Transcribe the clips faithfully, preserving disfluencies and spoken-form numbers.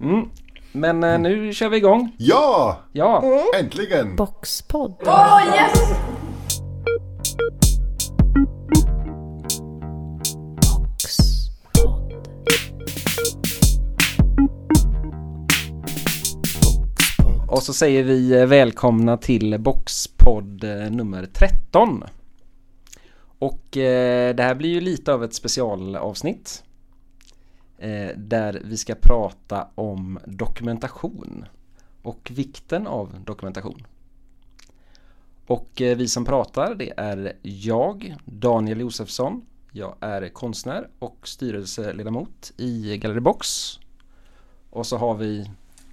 Mm. Men eh, nu kör vi igång. Ja! Ja! Mm. Äntligen! Boxpodd. Åh, oh, yes! Och så säger vi välkomna till Boxpodd nummer tretton. Och eh, det här blir ju lite av ett specialavsnitt. Eh, där vi ska prata om dokumentation. Och vikten av dokumentation. Och eh, vi som pratar, det är jag, Daniel Josefsson. Jag är konstnär och styrelseledamot i Galleribox. Och så har vi...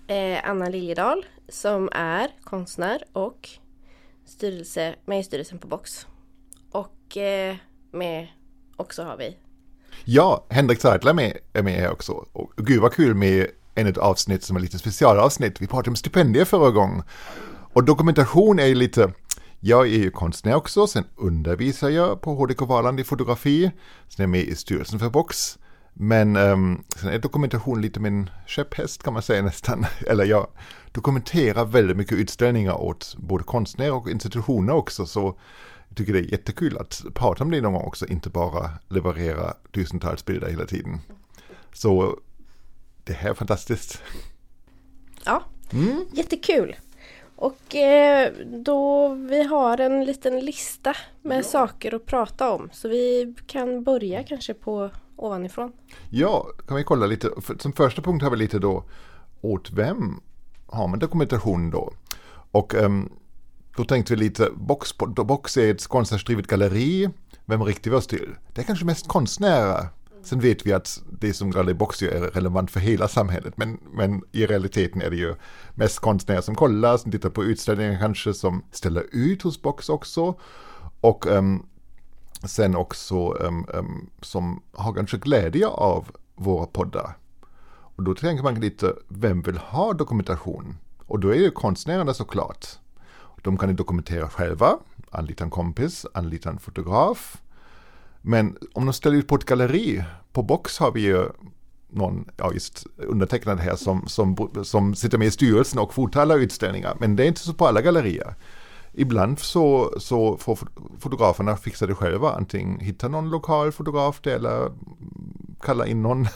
Eh, Anna Liljedal, som är konstnär och styrelse, med i styrelsen på Box. Och eh, med också har vi... Ja, Henrik Zeitler med, är med också. Och gud vad kul med en ett avsnitt som är lite specialavsnitt. Vi pratade om stipendier förra gången. Och dokumentation är ju lite... Jag är ju konstnär också, sen undervisar jag på H D K Valand i fotografi. Sen är jag med i styrelsen för Box. Men um, sen är dokumentation lite min käpphäst kan man säga nästan. Eller jag dokumenterar väldigt mycket utställningar åt både konstnärer och institutioner också. Så jag tycker det är jättekul att prata om det någon gång också. Inte bara leverera tusentals bilder hela tiden. Så det här är fantastiskt. Ja, mm. jättekul. Och eh, då vi har en liten lista med ja. saker att prata om. Så vi kan börja kanske på... ovanifrån. Ja, kan vi kolla lite. Som första punkt har vi lite då åt vem har man dokumentation då? Och um, då tänkte vi lite, Box, Box är ett konstnärsdrivet galleri. Vem riktar vi oss till? Det är kanske mest konstnärer. Sen vet vi att det som Galleribox är relevant för hela samhället. Men, men i realiteten är det ju mest konstnärer som kollar, som tittar på utställningar kanske, som ställer ut hos Box också. Och um, sen också um, um, som har kanske glädje av våra poddar. Och då tänker man lite, vem vill ha dokumentation? Och då är det konstnärerna såklart. De kan ju dokumentera själva, anlita en kompis, anlita en fotograf. Men om de ställer ut på ett galleri, på Box har vi ju någon, ja just undertecknad här, som, som, som sitter med i styrelsen och fotar alla utställningar. Men det är inte så på alla gallerier. Ibland så, så får fotograferna fixa det själva. Antingen hitta någon lokal fotograf eller kalla in någon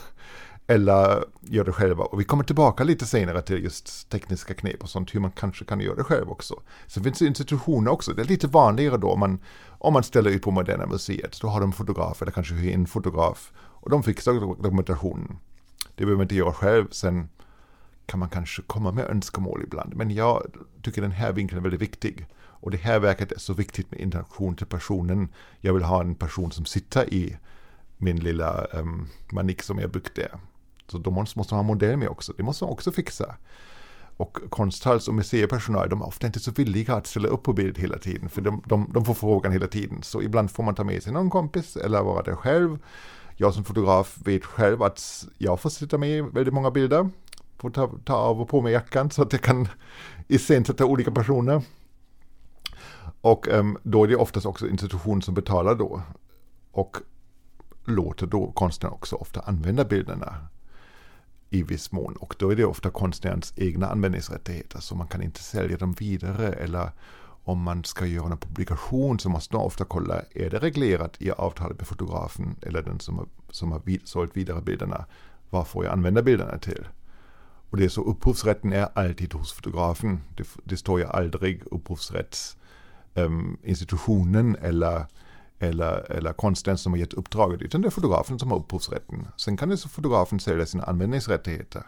eller göra det själva. Och vi kommer tillbaka lite senare till just tekniska knep och sånt, hur man kanske kan göra det själv också. Sen finns det institutioner också. Det är lite vanligare då om man, om man ställer ut på Moderna Museet. Då har de fotograf eller kanske hyr in fotograf och de fixar dokumentationen. Det behöver man inte göra själv. Sen kan man kanske komma med önskemål ibland. Men jag tycker den här vinkeln är väldigt viktig. Och det här verket är så viktigt med interaktion till personen. Jag vill ha en person som sitter i min lilla um, manik som jag byggt där. Så de måste man ha en modell med också. Det måste man också fixa. Och konsthals- och museipersonal, de är ofta inte så villiga att ställa upp på bild hela tiden. För de, de, de får frågan hela tiden. Så ibland får man ta med sig någon kompis eller vara där själv. Jag som fotograf vet själv att jag får sitta med i väldigt många bilder. Får ta, ta av och på med jackan så att jag kan iscensätta olika personer. Och um, då är det oftast också institution som betalar då. Och låter då konstnären också ofta använda bilderna i viss mån. Och då är det ofta konstnärens egna användningsrättigheter. Så man kan inte sälja dem vidare. Eller om man ska göra en publikation så måste man ofta kolla. Är det reglerat i avtalet med fotografen eller den som har, som har vid, sålt vidare bilderna? Vad får jag använda bilderna till? Och det är så, upphovsrätten är alltid hos fotografen. Det, det står ju aldrig upphovsrättsinstitutionen um, eller, eller, eller konstnären som har gett uppdraget. Utan det är fotografen som har upphovsrätten. Sen kan det så fotografen sälja sina användningsrättigheter.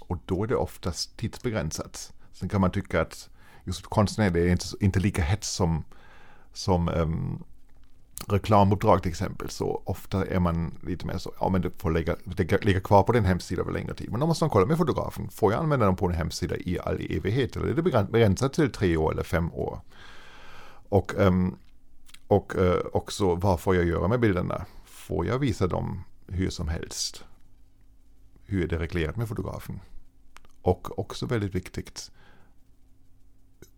Och då är det oftast tidsbegränsat. Sen kan man tycka att just konstnärer är inte, inte lika hets som, som um, reklamuppdrag till exempel, så ofta är man lite mer så, ja men det får lägga, lägga, lägga kvar på den hemsidan över längre tid. Men då måste man kolla med fotografen, får jag använda dem på en hemsida i all evighet eller är det begränsat till tre år eller fem år? Och, och också, vad får jag göra med bilderna? Får jag visa dem hur som helst? Hur är det reglerat med fotografen? Och också väldigt viktigt,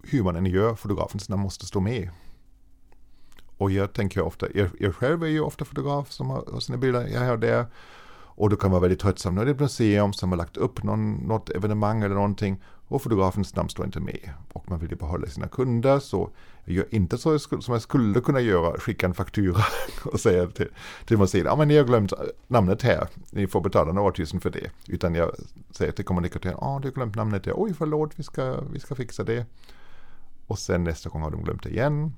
hur man än gör, fotografen så måste stå med. Och jag tänker ofta, jag, jag själv är ju ofta fotograf som har sina bilder, jag har det. Och då kan vara väldigt tröttsam när det är ett museum som har lagt upp någon, något evenemang eller någonting och fotografens namn står inte med. Och man vill ju behålla sina kunder, så jag gör inte så som jag skulle kunna göra, skicka en faktura och säga till, till museet, ja men ni har glömt namnet här, ni får betala några tusen för det. Utan jag säger till kommunikatören, ja du har glömt namnet här, oj förlåt, vi ska, vi ska fixa det. Och sen nästa gång har de glömt det igen.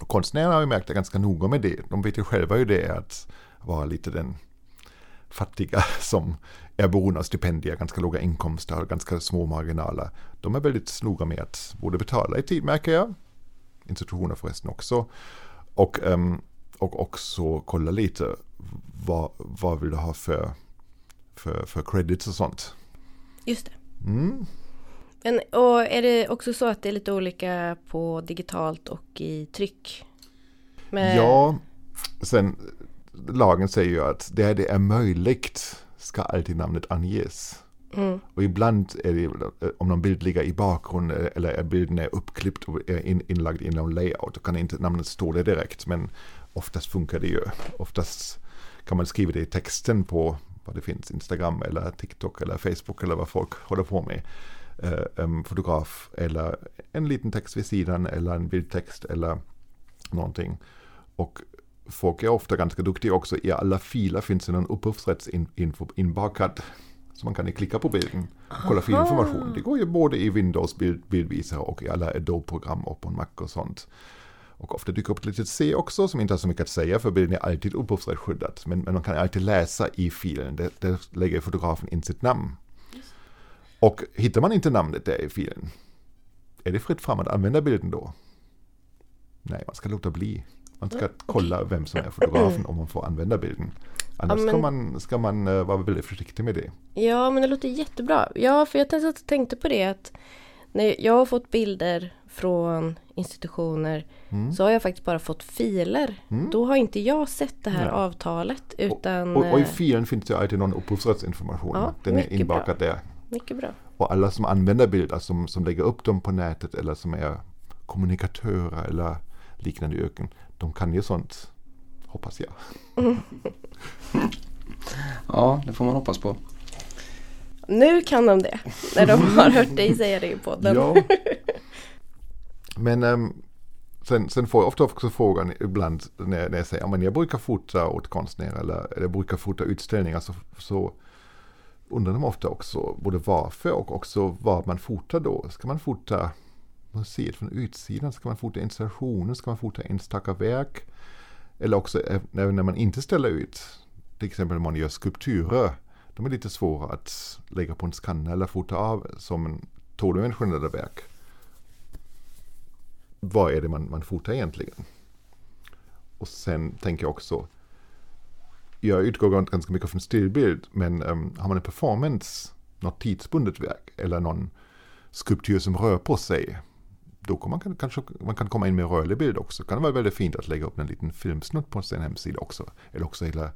Och konstnärerna har ju märkt det ganska noga med det. De vet ju själva hur det är att vara lite den fattiga som är beroende av stipendier, ganska låga inkomster, ganska små marginaler. De är väldigt noga med att både betala i tid, märker jag, institutioner förresten också, och, och också kolla lite vad, vad vill du ha för, för, för credits och sånt. Just det. Mm. Men, och är det också så att det är lite olika på digitalt och i tryck? Men... Ja, sen lagen säger ju att där det är möjligt ska alltid namnet anges. Mm. Och ibland är det, om någon bild ligger i bakgrunden eller bilden är uppklippt och är in, inlagd i någon layout, då kan inte namnet stå där direkt, men oftast funkar det ju. Oftast kan man skriva det i texten på vad det finns, Instagram eller TikTok eller Facebook eller vad folk håller på med. En fotograf eller en liten text vid sidan eller en bildtext eller någonting. Och folk är ofta ganska duktiga också. I alla filer finns det någon upphovsrättsinfo inbakad så man kan klicka på bilden och kolla filinformation. Det går ju både i Windows bild, bildvisare och i alla Adobe-program och på Mac och sånt. Och ofta dyker upp ett litet C också som inte har så mycket att säga, för bilden är alltid upphovsrättskyddad. Men, men man kan alltid läsa i filen. Där, där lägger fotografen in sitt namn. Och hittar man inte namnet där i filen, är det fritt fram att använda bilden då? Nej, man ska låta bli. Man ska kolla vem som är fotografen om man får använda bilden. Annars ja, men... ska man, ska man vara väldigt försiktig med det. Ja, men det låter jättebra. Ja, för jag tänkte på det att när jag har fått bilder från institutioner mm. så har jag faktiskt bara fått filer. Mm. Då har inte jag sett det här Nej. avtalet. Utan... Och, och, och i filen finns det alltid någon upphovsrättsinformation. Ja, den är inbakad bra. där. Mycket bra. Och alla som använder bilder, som, som lägger upp dem på nätet eller som är kommunikatörer eller liknande yrken, de kan ju sånt, hoppas jag. Ja, det får man hoppas på. Nu kan de det, när de har hört dig säga det i podden. Ja. Men um, sen, sen får jag ofta också frågan ibland när, när jag säger att jag brukar fota åt konstnärer eller jag brukar fota utställningar, så, så undrar de ofta också både varför och också vad man fotar då. Ska man fota museet från utsidan? Ska man fota installationer? Ska man fota enstaka verk? Eller också även när man inte ställer ut. Till exempel när man gör skulpturer. De är lite svåra att lägga på en skanna eller fota av som en tvådimensionell verk. Vad är det man, man fotar egentligen? Och sen tänker jag också, jag utgår ganska mycket från stillbild, men um, har man en performance, något tidsbundet verk eller någon skulptur som rör på sig, då kan man, kanske, man kan komma in med rörlig bild också. Det kan vara väldigt fint att lägga upp en liten filmsnutt på sin hemsida också. Eller också hela,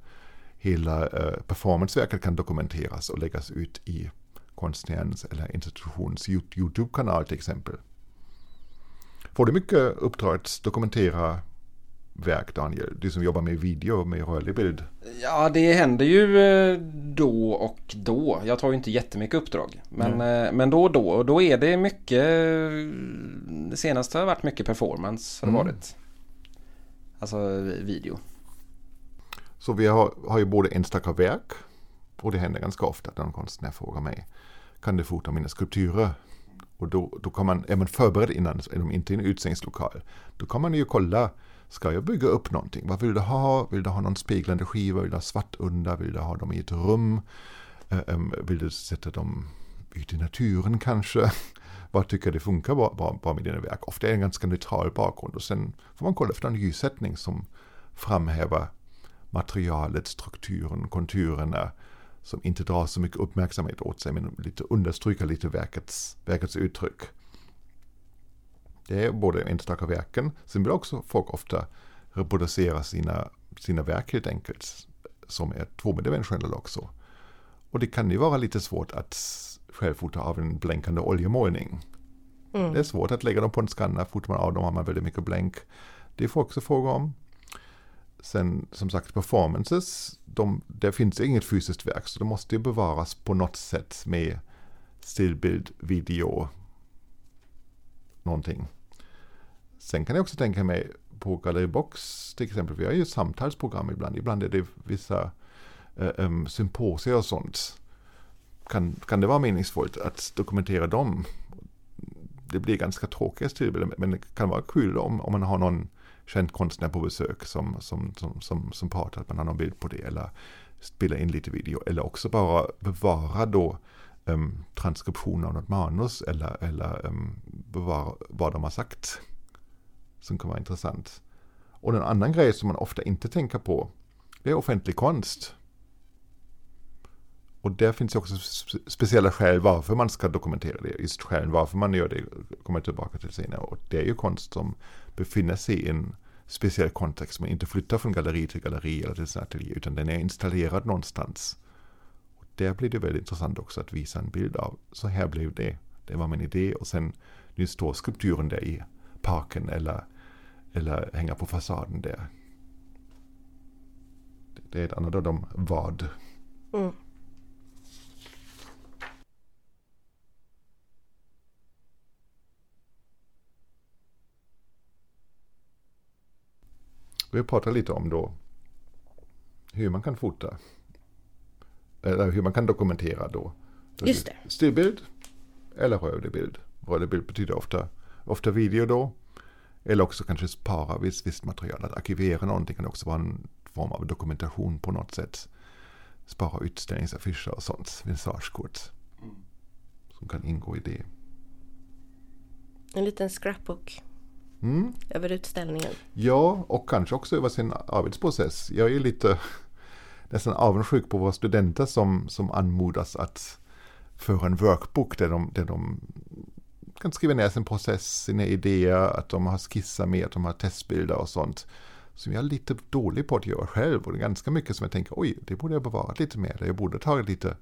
hela uh, performanceverket kan dokumenteras och läggas ut i konstnärens eller institutionens YouTube-kanal till exempel. Får du mycket uppdrag att dokumentera verk, Daniel? Du som jobbar med video, med rörlig bild. Ja, det händer ju då och då. Jag tar ju inte jättemycket uppdrag. Men, mm. men då och då. Och då är det mycket... Det senaste har varit mycket performance. Har mm. varit. Alltså video. Så vi har, har ju både enstaka verk. Och det händer ganska ofta att någon konstnär frågar mig, kan du fota mina skulpturer? Och då, då kan man, är man förberedd innan, är de inte i en utställningslokal. Då kan man ju kolla, ska jag bygga upp någonting? Vad vill du ha? Vill du ha någon speglande skiva? Vill du ha svart under? Vill du ha dem i ett rum? Vill du sätta dem ut i naturen kanske? Vad tycker det funkar bra, bra med dina verk? Ofta är det en ganska neutral bakgrund. Och sen får man kolla efter en ljussättning som framhäver materialet, strukturen, konturerna, som inte drar så mycket uppmärksamhet åt sig men lite understryker lite verkets, verkets uttryck. Det är både enstaka verken. Sen vill också folk ofta reproducera sina, sina verk helt enkelt, som är tvådimensionella också. Och det kan ju vara lite svårt att själv fota av en blänkande oljemålning. Mm. Det är svårt att lägga dem på en skanna. Fotar man av dem har man väldigt mycket blänk. Det får också fråga om. sen som sagt performances, de, det finns inget fysiskt verk så det måste ju bevaras på något sätt med stillbild, video, någonting. Sen kan jag också tänka mig på Galleribox till exempel, vi har ju samtalsprogram ibland, ibland är det vissa um, symposier och sånt. Kan, kan det vara meningsfullt att dokumentera dem? Det blir ganska tråkigt stillbilder, men det kan vara kul om, om man har någon känd konstnär på besök som, som, som, som, som pratar, att man har någon bild på det eller spelar in lite video eller också bara bevara då um, transkription av något manus eller, eller um, bevara vad de har sagt som kan vara intressant. Och en annan grej som man ofta inte tänker på, det är offentlig konst. Och där finns också speciella skäl varför man ska dokumentera det. Just skälen varför man gör det kommer tillbaka till senare. Och det är ju konst som befinner sig i en speciell kontext. Man inte flyttar från galleri till galleri eller till sin ateljé, utan den är installerad någonstans. Och där blir det väldigt intressant också att visa en bild av. Så här blev det. Det var min idé. Och sen nu står skulpturen där i parken eller, eller hänger på fasaden där. Det är ett annat av de vad. Mm. Vi pratar lite om då hur man kan fota eller hur man kan dokumentera då. Just det. Stillbild eller rörlig bild. Rörlig bild betyder ofta, ofta video då. Eller också kanske spara visst, visst material. Att arkivera någonting kan också vara en form av dokumentation på något sätt. Spara utställningsaffischer och sånt. Vintagekort. Som kan ingå i det. En liten scrapbook. Mm. Över utställningen. Ja, och kanske också över sin arbetsprocess. Jag är lite nästan avundsjuk på våra studenter som, som anmodas att föra en workbook där de, där de kan skriva ner sin process, sina idéer, att de har skissar med, att de har testbilder och sånt. Som jag är lite dålig på att göra själv, och det är ganska mycket som jag tänker, oj, det borde jag bevara lite mer. Jag borde ta lite,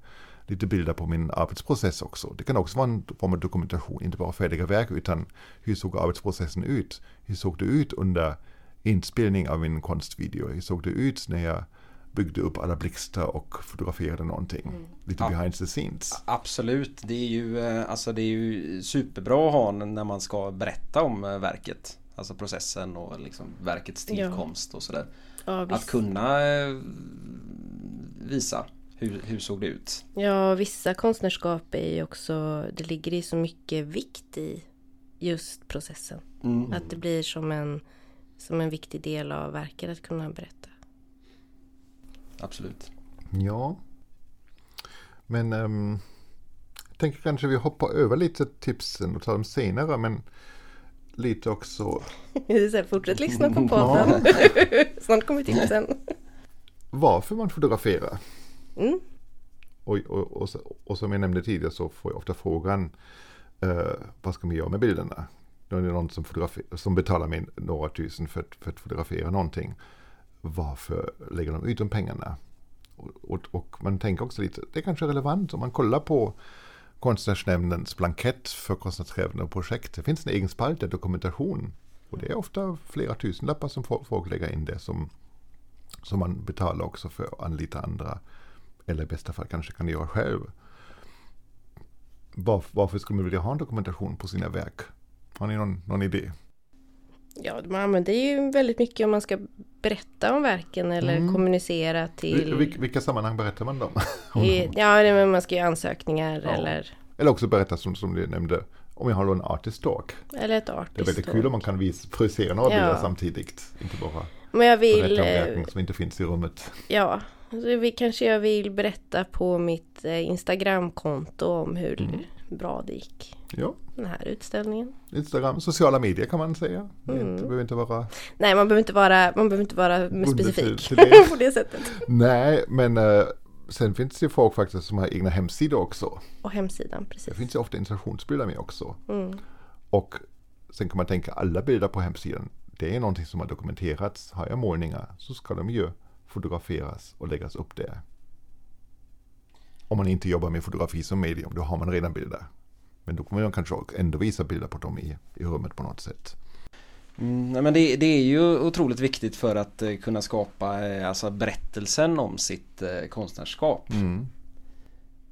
lite bilder på min arbetsprocess också. Det kan också vara en form av dokumentation, inte bara färdiga verk, utan hur såg arbetsprocessen ut? Hur såg det ut under inspelning av min konstvideo? Hur såg det ut när jag byggde upp alla blixtar och fotograferade någonting? Mm. Lite ja. Behind the scenes. Absolut, det är, ju, alltså det är ju superbra att ha när man ska berätta om verket. Alltså processen och liksom verkets tillkomst ja. Och sådär. Ja, att kunna visa hur, hur såg det ut. Ja, vissa konstnärskap är ju också, det ligger ju så mycket vikt i just processen. Mm. Att det blir som en, som en viktig del av verket att kunna berätta. Absolut. Ja. Men ähm, jag tänker kanske vi hoppar över lite tipsen och tar dem senare, men lite också. Fortsätt lyssna på podden. Ja. Snart kommer tipsen. Varför man fotograferar. Mm. Och, och, och, och som jag nämnde tidigare så får jag ofta frågan uh, vad ska man göra med bilderna? Det är någon som, som betalar mig några tusen för, för att fotografera någonting. Varför lägger de ut de pengarna? Och, och, och man tänker också lite, det är kanske relevant om man kollar på Konstnärsnämndens blankett för konstnärsdrivna projekt. Det finns en egen spalt där dokumentation. Och det är ofta flera tusenlappar som folk lägger in det som, som man betalar också för att anlita andra. Eller i bästa fall kanske kan göra själv. Var, varför skulle man vilja ha en dokumentation på sina verk? Har ni någon, någon idé? Ja, man använder ju väldigt mycket om man ska berätta om verken eller mm. kommunicera till... Vil, vilka sammanhang berättar man dem? I, ja, men man ska ju ansökningar ja. eller... Eller också berätta som, som du nämnde, om jag har en artist talk. Eller ett artist talk. Det är väldigt kul om man kan visa projicera några ja. bilder samtidigt. Inte bara men jag vill, berätta om verken som inte finns i rummet. Ja, så kanske jag vill berätta på mitt Instagram-konto om hur... Mm. bra det gick. Ja. Den här utställningen. Instagram, sociala medier kan man säga. Mm. Det behöver inte vara... Nej, man behöver inte vara, man behöver inte vara specifik det. på det sättet. Nej, men uh, sen finns det folk faktiskt som har egna hemsidor också. Och hemsidan, precis. Det finns ju ofta interaktionsbilder med också. Mm. Och sen kan man tänka alla bilder på hemsidan. Det är någonting som har dokumenterats. Har jag målningar så ska de ju fotograferas och läggas upp där. Om man inte jobbar med fotografi som medium, då har man redan bilder. Men då kommer man kanske ändå visa bilder på dem i, i rummet på något sätt. Mm, nej, men det, det är ju otroligt viktigt för att eh, kunna skapa eh, alltså berättelsen om sitt eh, konstnärskap. Mm.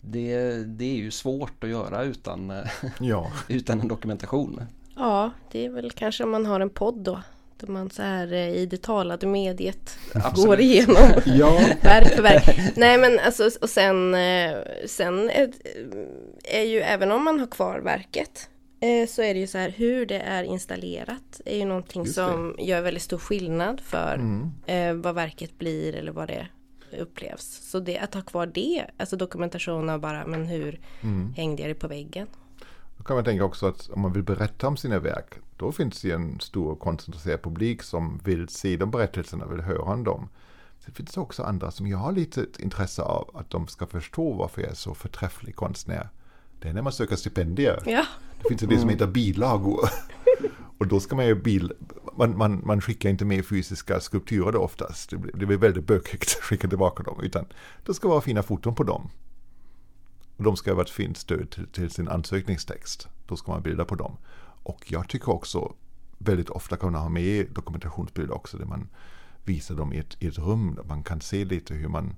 Det, det är ju svårt att göra utan, ja. utan en dokumentation. Ja, det är väl kanske om man har en podd då. Då man så här i det talade mediet Absolut. går igenom. Ja. Verk för verk. Nej, men alltså, och sen, sen är, är ju, även om man har kvar verket, så är det ju så här, hur det är installerat är ju någonting Just som det. gör väldigt stor skillnad för mm. vad verket blir eller vad det är. upplevs. Så det, att ha kvar det, alltså dokumentationen av bara, men hur mm. hängde jag det på väggen? Då kan man tänka också att om man vill berätta om sina verk, då finns det en stor koncentrerad publik som vill se de berättelserna, vill höra om dem. Sen finns det också andra som jag har lite intresse av, att de ska förstå varför jag är så förträfflig konstnär. Det är när man söker stipendier. Ja. Det finns det mm. som heter bilagor. Och då ska man ju bil... Man, man, man skickar inte med fysiska skulpturer då oftast. Det blir, det blir väldigt bökigt att skicka tillbaka dem. Utan det ska vara fina foton på dem. Och de ska vara ett fint stöd till, till sin ansökningstext. Då ska man bilda på dem. Och jag tycker också väldigt ofta kan man ha med dokumentationsbilder också. Där man visar dem i ett, i ett rum. Där man kan se lite hur man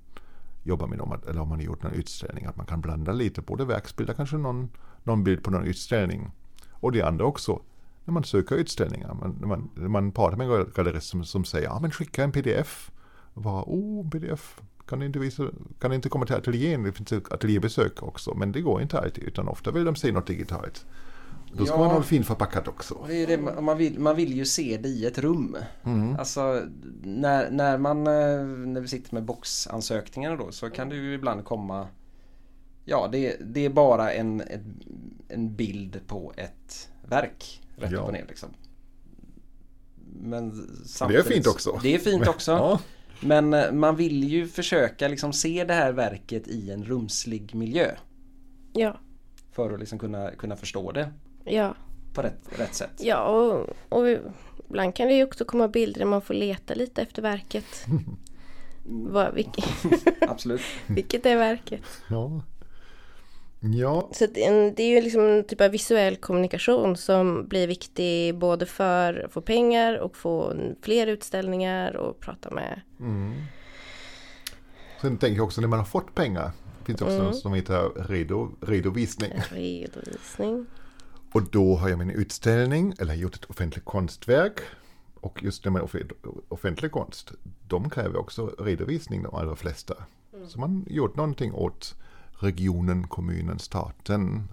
jobbar med dem. Eller om man har gjort någon utställning. Att man kan blanda lite både verksbilder. Kanske någon, någon bild på någon utställning. Och det andra också. När man söker utställningar, man, man, man pratar med en gallerist som, som säger ja, men skicka en pdf. Och bara, oh, pdf, kan inte, visa, kan inte komma till ateljén, det finns ateljébesök också. Men det går inte alltid, utan ofta vill de se något digitalt. Då ska ja, man ha finförpackat också. Det är det, man, vill, man vill ju se det i ett rum. Mm. Alltså, när, när, man, när vi sitter med boxansökningarna då, så kan det ju ibland komma, ja, det, det är bara en, en bild på ett verk. Rätt ja. upp och ner liksom. Men samtidigt, det är fint också. Det är fint också. Ja. Men man vill ju försöka liksom se det här verket i en rumslig miljö. Ja. För att liksom kunna, kunna förstå det. Ja. På rätt, rätt sätt. Ja, och, och ibland kan det ju också komma bilder där man får leta lite efter verket. Var, vilket, Absolut. Vilket är verket? Ja. Ja. Så det är ju liksom en typ av visuell kommunikation som blir viktig både för att få pengar och få fler utställningar och prata med. Mm. Sen tänker jag också när man har fått pengar, finns det också mm. något som heter redo, redovisning. redovisning. Och då har jag min utställning eller gjort ett offentligt konstverk. Och just när man är offentlig konst, de kräver också redovisning de allra flesta. Mm. Så man har gjort någonting åt regionen, kommunen, staten.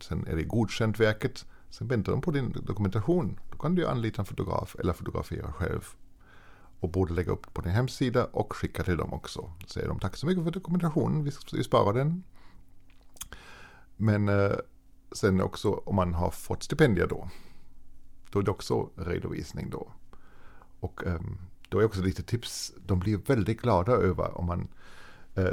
Sen är det godkänt verket. Sen väntar de på din dokumentation. Då kan du anlita en fotograf eller fotografera själv. Och både lägga upp på din hemsida och skicka till dem också. Så säger de tack så mycket för dokumentationen. Vi sparar den. Men eh, sen också om man har fått stipendier då. Då är det också redovisning då. Och eh, då är också lite tips. De blir väldigt glada över om man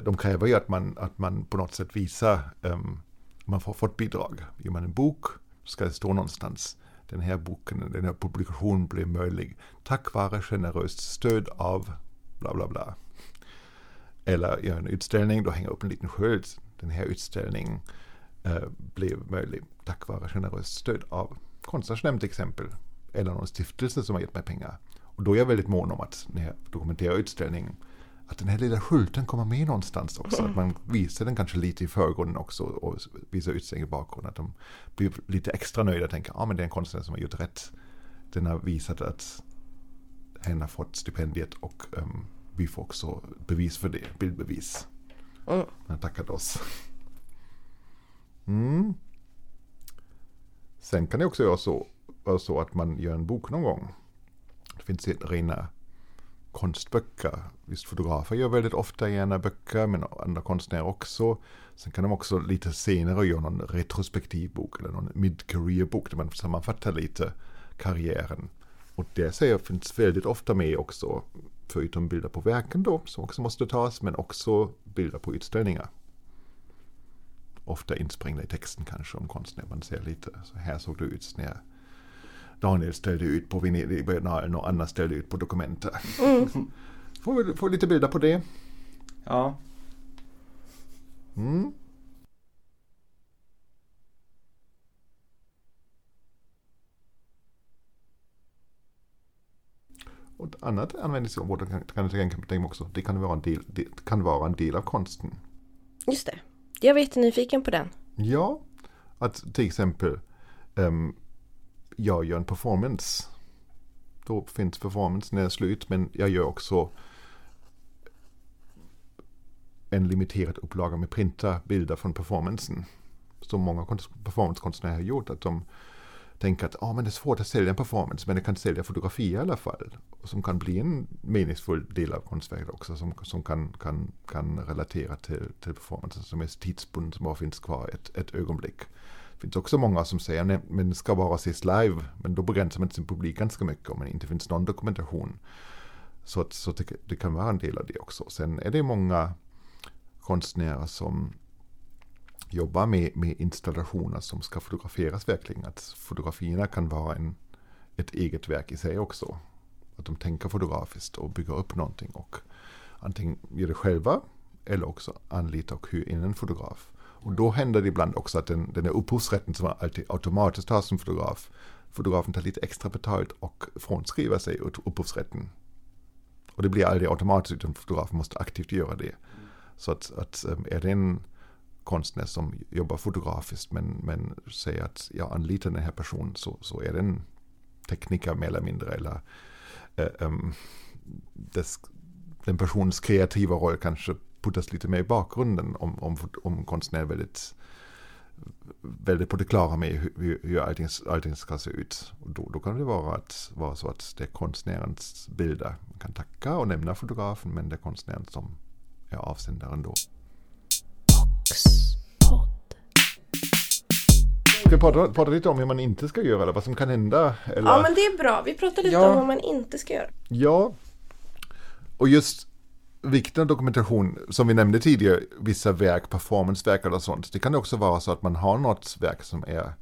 de kräver ju att man, att man på något sätt visar um, man får fått bidrag. Gör man en bok ska det stå någonstans. Den här boken, den här publikationen blev möjlig tack vare generöst stöd av bla bla bla. Eller gör en utställning, då hänger upp en liten skylt. Den här utställningen uh, blev möjlig tack vare generöst stöd av konstnärsnämnd till exempel. Eller någon stiftelse som har gett mig pengar. Och då är jag väldigt mån om att när jag dokumenterar utställningen att den här lilla skylten kommer med någonstans också. Mm. Att man visar den kanske lite i förgrunden också och visar utställningen i bakgrunden. Att de blir lite extra nöjda och tänker ja ah, men det är en konstnär som har gjort rätt. Den har visat att hen har fått stipendiet och um, vi får också bevis för det. Bildbevis. Mm. Man tackar oss. Mm. Sen kan det också göra så, göra så att man gör en bok någon gång. Det finns ett rena konstböcker. Visst, fotografer gör väldigt ofta gärna böcker, men andra konstnärer också. Sen kan de också lite senare göra någon retrospektiv bok eller någon mid-career-bok där man sammanfattar lite karriären. Och det säger finns väldigt ofta med också, förutom bilder på verken då, som också måste tas, men också bilder på utställningar. Ofta insprängda i texten kanske om konstnär. Man ser lite, så här såg det ut när Daniel ställde ut på Venedig eller någon annan ställde ut på dokumentet. Mm. Får vi får lite bilder på det? Ja. Mm. ett annat användningsområde kan jag tänka mig också. Det kan vara en del, det kan vara en del av konsten. Just det. Jag var jättenyfiken på den. Ja, att till exempel um, jag gör en performance. Då finns performance när jag är slut, men jag gör också en limiterad upplaga med printa bilder från performancen. Som många performancekonstnärer har gjort, att de tänker att ah, men det är svårt att sälja en performance, men det kan sälja fotografi i alla fall. Som kan bli en meningsfull del av konstverket också, som, som kan, kan, kan relatera till, till performancen, som är tidsbunden, som bara finns kvar ett, ett ögonblick. Det finns också många som säger nej, men det ska bara ses live, men då begränsar man sin publik ganska mycket om det inte finns någon dokumentation. Så, att, så det, det kan vara en del av det också. Sen är det många konstnärer som jobbar med, med installationer som ska fotograferas verkligen. Att fotografierna kan vara en, ett eget verk i sig också. Att de tänker fotografiskt och bygger upp någonting och antingen gör det själva eller också anlitar och hyr in en fotograf. Och då händer det ibland också att den, den här upphovsrätten som man alltid automatiskt tar som fotograf, fotografen tar lite extra betalt och frånskriver sig upphovsrätten. Och det blir aldrig automatiskt, utan fotografen måste aktivt göra det. Så att, att är det en konstnär som jobbar fotografiskt men, men säger att jag anlitar den här personen, så, så är den tekniker mer eller mindre, eller äh, ähm, des, den personens kreativa roll kanske puttas lite mer i bakgrunden om, om, om konstnären är väldigt, väldigt på det klara med hur, hur allting, allting ska se ut. Och då, då kan det vara, att, vara så att det är konstnärens bilder. Man kan tacka och nämna fotografen, men det är konstnären som är avsändaren då. Boxpodd. Ska vi prata, prata lite om hur man inte ska göra eller vad som kan hända? Eller? Ja, men det är bra. Vi pratar lite ja. om vad man inte ska göra. Ja, och just vikten av dokumentation, som vi nämnde tidigare, vissa verk, performanceverk eller sånt. Det kan också vara så att man har något verk som är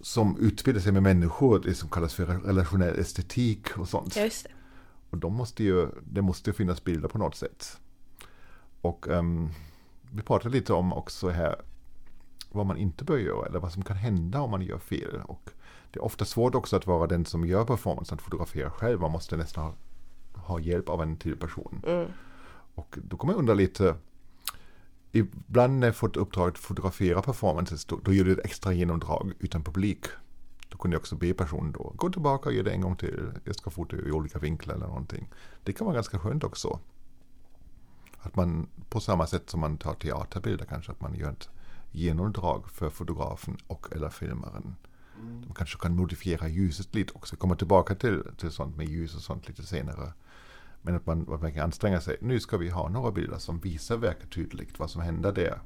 som utbildar sig med människor, det som kallas för relationell estetik och sånt. Ja, just det. Och de måste ju, det måste ju finnas bilder på något sätt. Och um, vi pratade lite om också här vad man inte bör göra eller vad som kan hända om man gör fel. Och det är ofta svårt också att vara den som gör performance, att fotografera själv. Man måste nästan ha, ha hjälp av en till person. Mm. Och då kommer jag undra lite, ibland när jag fått uppdraget att fotografera performances, då, då gör det ett extra genomdrag utan publik. Då kunde jag också be personen då, gå tillbaka och gör det en gång till. Jag ska fota i olika vinklar eller någonting. Det kan vara ganska skönt också. Att man på samma sätt som man tar teaterbilder kanske, att man gör ett genomdrag för fotografen och eller filmaren. Mm. Man kanske kan modifiera ljuset lite också. Komma tillbaka till, till sånt med ljus och sånt lite senare. Men att man, att man kan anstränga sig. Nu ska vi ha några bilder som visar verket tydligt vad som händer där.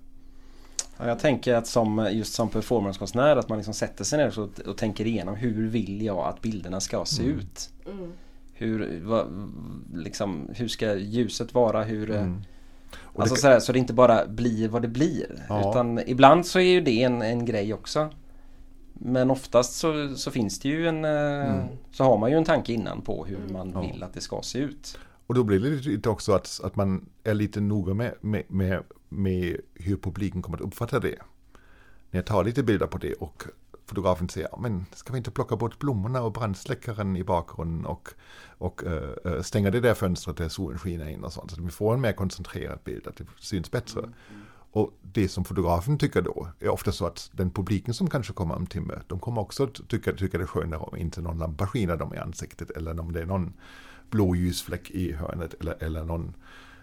Ja, jag tänker att som, just som performancekonstnär, att man liksom sätter sig ner och, och tänker igenom hur vill jag att bilderna ska se mm. ut. Mm. Hur, va, liksom, hur ska ljuset vara? Hur, mm. alltså det, sådär, så det inte bara blir vad det blir. Ja. Utan ibland så är ju det en, en grej också. Men oftast så, så finns det ju en mm. så har man ju en tanke innan på hur man ja. vill att det ska se ut. Och då blir det lite också att, att man är lite noga med, med, med, med hur publiken kommer att uppfatta det. När jag tar lite bilder på det och fotografen säger, men ska vi inte plocka bort blommorna och brandsläckaren i bakgrunden och, och uh, stänga det där fönstret där solen skiner in och sånt. Så att vi får en mer koncentrerad bild, att det syns bättre. Mm. Och det som fotografen tycker då är ofta så att den publiken som kanske kommer om timme, de kommer också tycka, tycka det är skönare om inte någon lampa skiner dem i ansiktet eller om det är någon blå ljusfläck i hörnet eller, eller någon,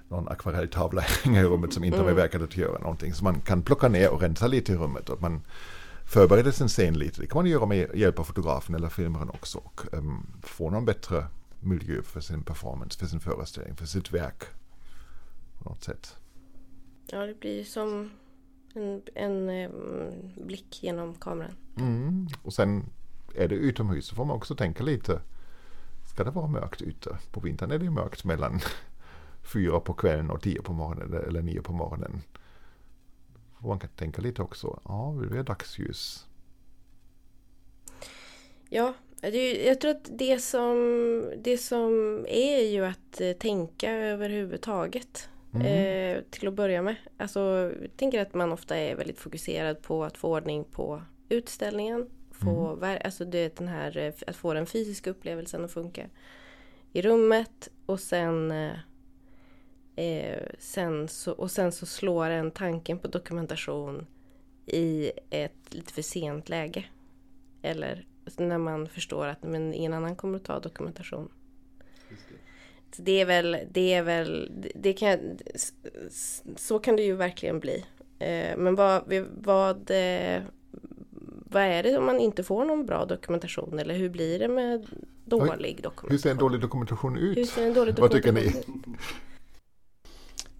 någon akvarelltavla i rummet som inte har verkat att göra någonting. Så man kan plocka ner och rensa lite i rummet och man förbereder sin scen lite. Det kan man göra med hjälp av fotografen eller filmaren också och um, få någon bättre miljö för sin performance, för sin föreställning, för sitt verk på något sätt. Ja, det blir som en, en, en blick genom kameran. Mm. Och sen är det utomhus så får man också tänka lite. Ska det vara mörkt ute? På vintern är det mörkt mellan fyra på kvällen och tio på morgonen eller nio på morgonen. Och man kan tänka lite också. Ja, vill vi ha dagsljus? Ja, det, jag tror att det som, det som är ju att tänka överhuvudtaget. Mm. Till att börja med. Alltså, jag tänker att man ofta är väldigt fokuserad på att få ordning på utställningen. Få, mm. alltså det är den här, att få den fysiska upplevelsen att funka. i rummet och sen, eh, sen, så, och sen så slår en tanken på dokumentation i ett lite för sent läge. Eller när man förstår att men ingen annan kommer att ta dokumentation. Just det. Så det är väl, det är väl det kan, så kan det ju verkligen bli. Eh, men vad, vad, eh, vad är det om man inte får någon bra dokumentation? Eller hur blir det med dålig dokumentation? Hur ser en dålig dokumentation ut? Hur ser en dålig dokumentation? Vad tycker ni?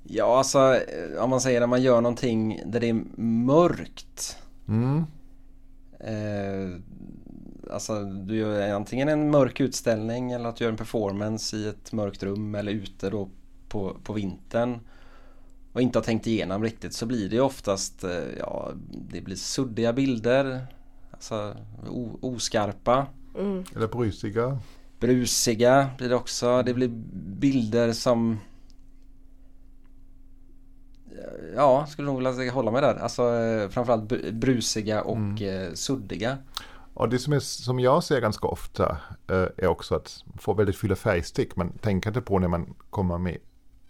Ja, alltså om man säger att man gör någonting där det är mörkt. Mm. Eh, alltså du gör antingen en mörk utställning eller att du gör en performance i ett mörkt rum eller ute då på, på vintern och inte har tänkt igenom riktigt, så blir det oftast eh, ja, det blir suddiga bilder, alltså o, oskarpa. Mm. Eller brusiga. Brusiga blir det också. Det blir bilder som, ja, skulle nog vilja hålla med där. Alltså framförallt brusiga och mm. suddiga. Och det som, är, som jag ser ganska ofta är också att få väldigt fylla färgstick. Man tänker inte på när man kommer med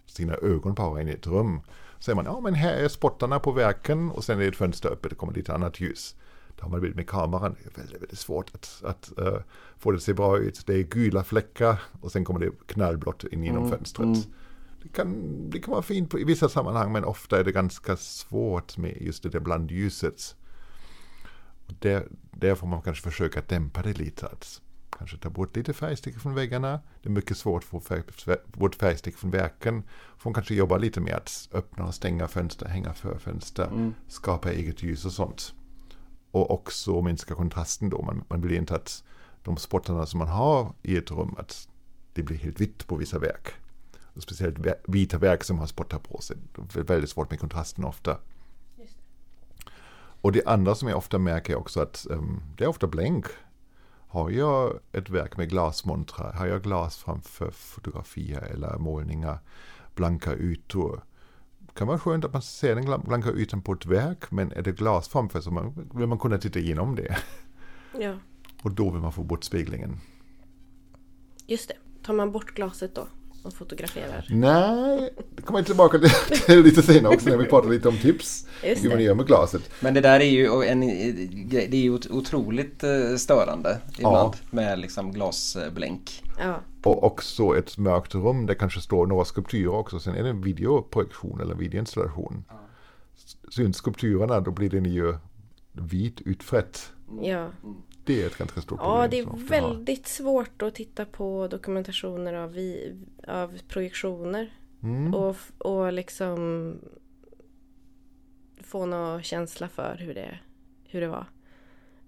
sina ögonpar in i ett rum. Så är man, ja men här är spottarna på verken och sen är ett fönster öppet, det kommer lite annat ljus. Då har man bild med kameran. Det är väldigt, väldigt svårt att, att uh, få det att se bra ut. Det är gula fläckar och sen kommer det knallblått in genom mm. fönstret. Mm. Det kan, det kan vara fint på, i vissa sammanhang, men ofta är det ganska svårt med just det där blandljuset. Och där, där får man kanske försöka dämpa det lite. Att kanske ta bort lite färgstick från väggarna. Det är mycket svårt att få färg, bort färgstick från verken. Får man kanske jobba lite med att öppna och stänga fönster, hänga för fönster, mm. skapa eget ljus och sånt. Och också minska kontrasten då. Man, man vill inte att de spottarna som man har i ett rum, att det blir helt vitt på vissa verk. Speciellt vita verk som har spottar på sig. Det är väldigt svårt med kontrasten ofta. Just det. Och det andra som jag ofta märker är också att um, det är ofta blänk. Har jag ett verk med glasmontrar, har jag glas framför fotografier eller målningar, blanka ytor. Det kan vara skönt att man ser den blanka ytan på ett verk, men är det glas framför så man, vill man kunna titta igenom det. Ja. Och då vill man få bort speglingen. Just det. Tar man bort glaset då? Och fotograferar. Nej, det kommer jag tillbaka till lite senare också när vi pratar lite om tips. Hur man gör med glaset. Men det där är ju, en, det är ju otroligt störande ibland, ja. Med liksom glasblänk. Ja. Och också ett mörkt rum där kanske står några skulpturer också. Sen är det en videoprojektion eller videoinstallation. Ja. Syns skulpturerna, då blir den ju vit utfrätt. Ja. Det är ett ganska stort problem. Ja, det är väldigt svårt att titta på dokumentationer av, vi, av projektioner. Mm. Och, och liksom få någon känsla för hur det, hur det var.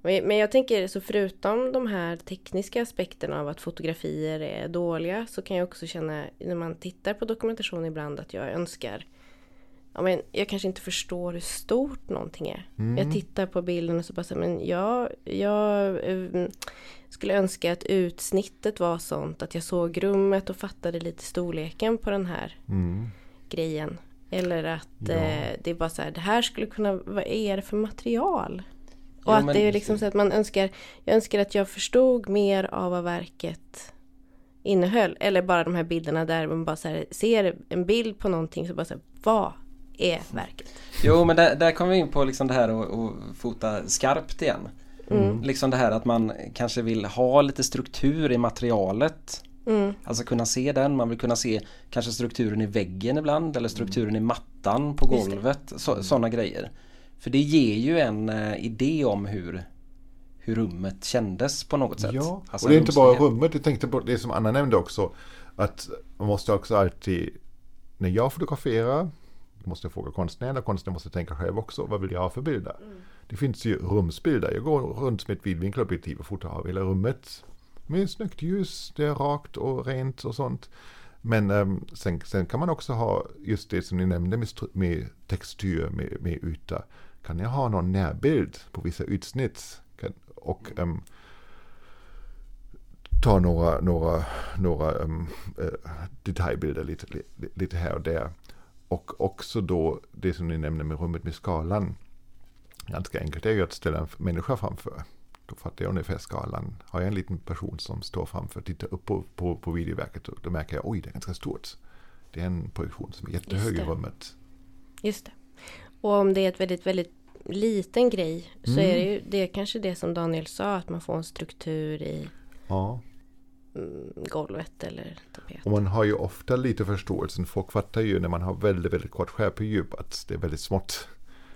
Men jag tänker, så förutom de här tekniska aspekterna av att fotografier är dåliga, så kan jag också känna när man tittar på dokumentation ibland att jag önskar... Ja, men jag kanske inte förstår hur stort någonting är. Mm. Jag tittar på bilden och så bara så, men jag, jag um, skulle önska att utsnittet var sånt att jag såg rummet och fattade lite storleken på den här mm. grejen. Eller att ja. eh, det är bara så här, det här skulle kunna, vad är det för material? Och ja, att det är liksom så att man önskar, jag önskar att jag förstod mer av vad verket innehöll. Eller bara de här bilderna där man bara så här, ser en bild på någonting så bara så här, vad? Är verket. Jo, men där, där kommer vi in på liksom det här och, och fota skarpt igen. Mm. Liksom det här att man kanske vill ha lite struktur i materialet. Mm. Alltså kunna se den. Man vill kunna se kanske strukturen i väggen ibland. Eller strukturen mm. i mattan på golvet. Så, sådana grejer. För det ger ju en uh, idé om hur, hur rummet kändes på något sätt. Ja, alltså och det är inte bara rummet. Jag tänkte på det som Anna nämnde också. Att man måste också alltid, när jag fotograferar, måste fråga konstnären och konstnären måste tänka själv också, vad vill jag ha för bilder? Mm. Det finns ju rumsbilder. Jag går runt med ett vidvinkelobjektiv och fotar av hela rummet med snyggt ljus, det är rakt och rent och sånt. Men um, sen, sen kan man också ha just det som ni nämnde med, med textur, med, med yta. Kan jag ha någon närbild på vissa utsnitt kan, och um, ta några, några, några um, uh, detaljbilder lite, li, lite här och där. Och också då det som ni nämnde med rummet med skalan. Ganska enkelt är ju att ställa en människa framför. Då fattar jag ungefär skalan. Har jag en liten person som står framför och tittar upp på, på, på videoverket, då märker jag, oj, det är ganska stort. Det är en projektion som är jättehög i rummet. Just det. Och om det är ett väldigt, väldigt liten grej så mm. är det ju, det är kanske det som Daniel sa, att man får en struktur i ja. golvet eller tapeten. Och man har ju ofta lite förståelsen. Folk fattar ju när man har väldigt, väldigt kort skärpedjup att det är väldigt smått.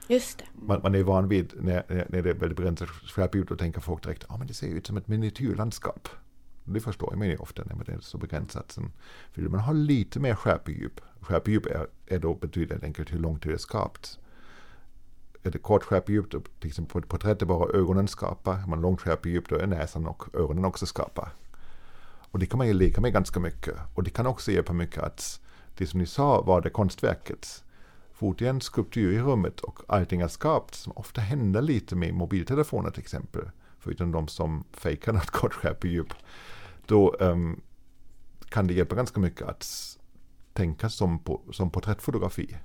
Just det. Man, man är van vid när, när det är väldigt begränsat skärpedjup, då tänker folk direkt, ja ah, men det ser ut som ett miniatyrlandskap. Det förstår man ju ofta när det är så begränsat. Sen vill man ha lite mer skärpedjup. Skärpedjup är, är då betydligt enkelt hur långt det är skapat. Är det kort skärpedjup, då till exempel på ett porträtt är bara ögonen skapar. Är man långt skärpedjup, då är näsan och ögonen också skapar. Och det kan man ju leka med ganska mycket. Och det kan också hjälpa mycket att det som ni sa var det konstverket. Fort en skulptur i rummet och allting är skapat, som ofta händer lite med mobiltelefoner till exempel. Förutom de som fejkar något kort skärpedjup. Då um, kan det hjälpa ganska mycket att tänka som, på, som porträttfotografi.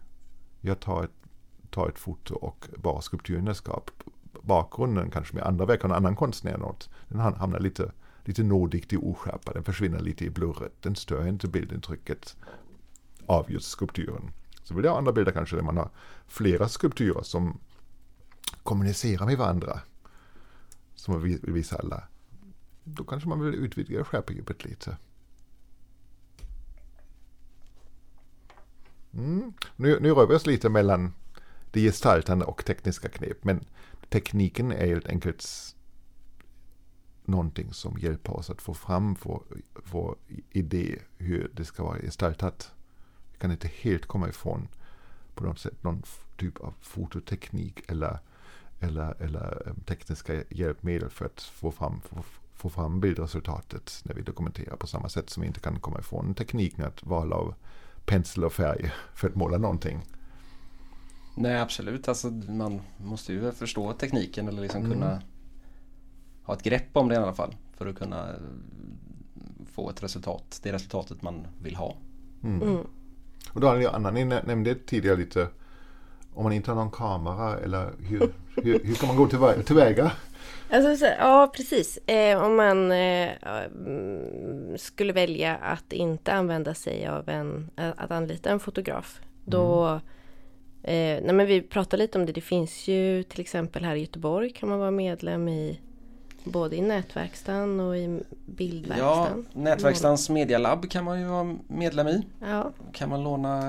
Jag tar ett, tar ett foto och bara skulpturen är skapad. Bakgrunden kanske med andra verk och en annan konstnär något. Den hamnar lite... lite nådigt i oskärpa, den försvinner lite i blurret, den stör inte bildintrycket av just skulpturen. Så vill jag ha andra bilder kanske där man har flera skulpturer som kommunicerar med varandra, som man vill visa alla. Då kanske man vill utvidga skärpedjupet lite. Mm. Nu, nu rör vi oss lite mellan det gestaltande och tekniska knep, men tekniken är helt enkelt någonting som hjälper oss att få fram vår, vår idé hur det ska vara gestaltat. Vi kan inte helt komma ifrån på något sätt någon typ av fototeknik eller, eller, eller tekniska hjälpmedel för att få fram, få, få fram bildresultatet när vi dokumenterar, på samma sätt som vi inte kan komma ifrån tekniken att vala av pensel och färg för att måla någonting. Nej, absolut. Alltså, man måste ju förstå tekniken eller liksom mm. kunna ha ett grepp om det i alla fall för att kunna få ett resultat, det resultatet man vill ha. Mm. Mm. Och då Anna, ni nämnde tidigare lite om man inte har någon kamera eller hur, hur, hur kan man gå tillvä- tillväga? Alltså, ja, precis. Eh, om man eh, skulle välja att inte använda sig av en, att anlita en fotograf, då mm. eh, nej, men vi pratar lite om det. Det finns ju till exempel här i Göteborg kan man vara medlem i både i Nätverkstan och i Bildverkstan. Ja, Nätverkstans medialabb kan man ju vara medlem i. Ja. Kan man låna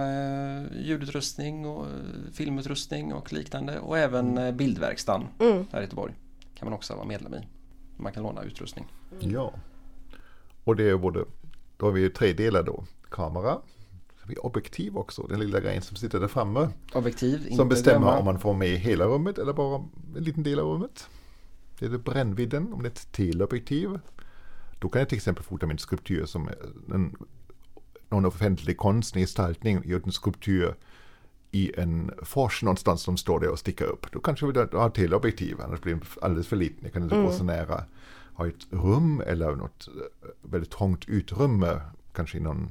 ljudutrustning och filmutrustning och liknande. Och även Bildverkstan mm. här i Göteborg kan man också vara medlem i. Man kan låna utrustning. Mm. Ja, och det är både, då har vi ju tre delar då. Kamera, vi objektiv också, den lilla grejen som sitter där framme. Objektiv, som bestämmer gammal. Om man får med hela rummet eller bara en liten del av rummet. Det är brännvidden, om det är ett teleobjektiv. Då kan jag till exempel fota min skulptur som en, någon offentlig konstgestaltning gör en skulptur i en fors någonstans som står där och sticker upp. Då kanske vi har ett teleobjektiv, annars blir det alldeles för liten. Jag kan inte mm. gå så nära. Ha ett rum eller något väldigt trångt utrymme, kanske någon,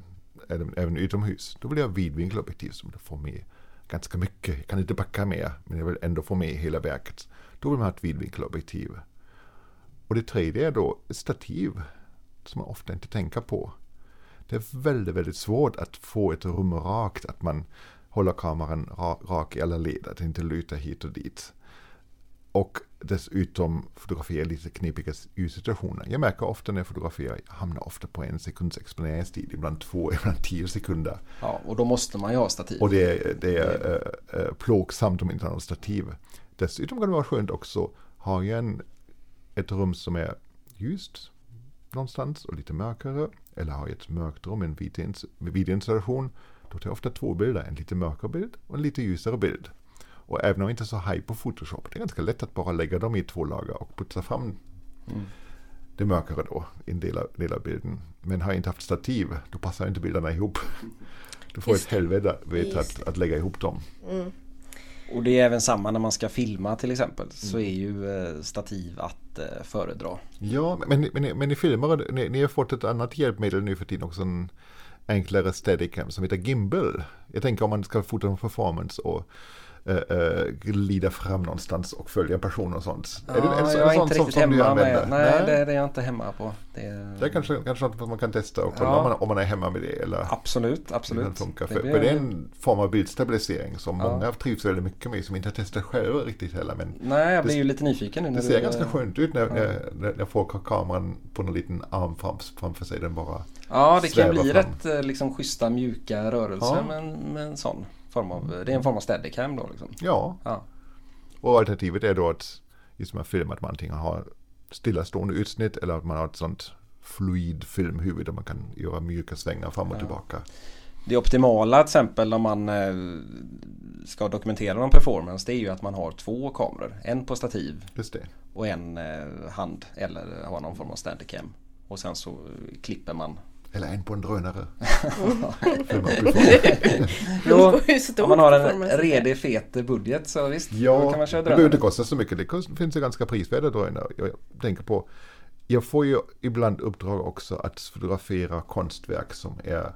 även utomhus. Då blir jag vidvinkelobjektiv som får med ganska mycket. Jag kan inte backa med, men jag vill ändå få med hela verket. Då vill man ha ett vidvinkelobjektiv. Och det tredje är då ett stativ som man ofta inte tänker på. Det är väldigt, väldigt svårt att få ett rum rakt, att man håller kameran rak i alla led, att inte luta hit och dit. Och dessutom fotograferar lite knepiga ljussituationer. Jag märker ofta när jag fotograferar, jag hamnar ofta på en sekunds exponeringstid, ibland två, ibland tio sekunder. Ja, och då måste man ju ha stativ. Och det är, det är äh, plågsamt om inte har något stativ. Dessutom kan det vara skönt också, har jag en, ett rum som är ljust någonstans och lite mörkare, eller har jag ett mörkt rum, en vit ins- videoinstallation, då tar jag ofta två bilder, en lite mörkare bild och en lite ljusare bild. Och även om jag inte är så high på Photoshop, det är ganska lätt att bara lägga dem i två lager och putsa fram mm. det mörkare då, en del av, del av bilden. Men har jag inte haft stativ, då passar inte bilderna ihop. Då får jag ett helvete att, att lägga ihop dem. Mm. Och det är även samma när man ska filma till exempel, mm. så är ju eh, stativ att eh, föredra. Ja, men, men, men ni filmare, ni, ni har fått ett annat hjälpmedel nu för tiden också, en enklare steadicam som heter Gimbal. Jag tänker om man ska fota en performance och eh, glida fram någonstans och följa personer och sånt. Ja, är det, är det, jag är, är sånt inte riktigt som, som hemma med. Nej, Nej, det är jag inte hemma på. Det är, det är kanske, kanske något man kan testa och kolla ja. om, man, om man är hemma med det. Eller absolut, absolut. Det funkar. För det, blir... det är en form av bildstabilisering som ja. många trivs väldigt mycket med, som inte har testat själva riktigt heller. Men nej, jag blir det, ju lite nyfiken nu. När det ser du... ganska skönt ut när, ja. när, när folk har kameran på någon liten arm framför, framför sig. Den bara ja, det kan bli fram. rätt liksom, schyssta, mjuka rörelser ja. men, men en sån. Form av, det är en form av steadicam då liksom. Ja. ja. Och alternativet är då att just man filmar att man antingen har stillastående utsnitt eller att man har ett sånt fluid filmhuvud där man kan göra mjuka svängar fram och ja. tillbaka. Det optimala till exempel om man ska dokumentera någon performance, det är ju att man har två kameror. En på stativ just det. och en hand eller har någon form av steadicam. Och sen så klipper man. Eller en på en drönare. Jo, om man har en redig, fet budget så visst, ja, då kan man köra drönare. Det behöver inte kosta så mycket. Det finns ju ganska prisvärda drönare. Jag tänker på, jag får ju ibland uppdrag också att fotografera konstverk som är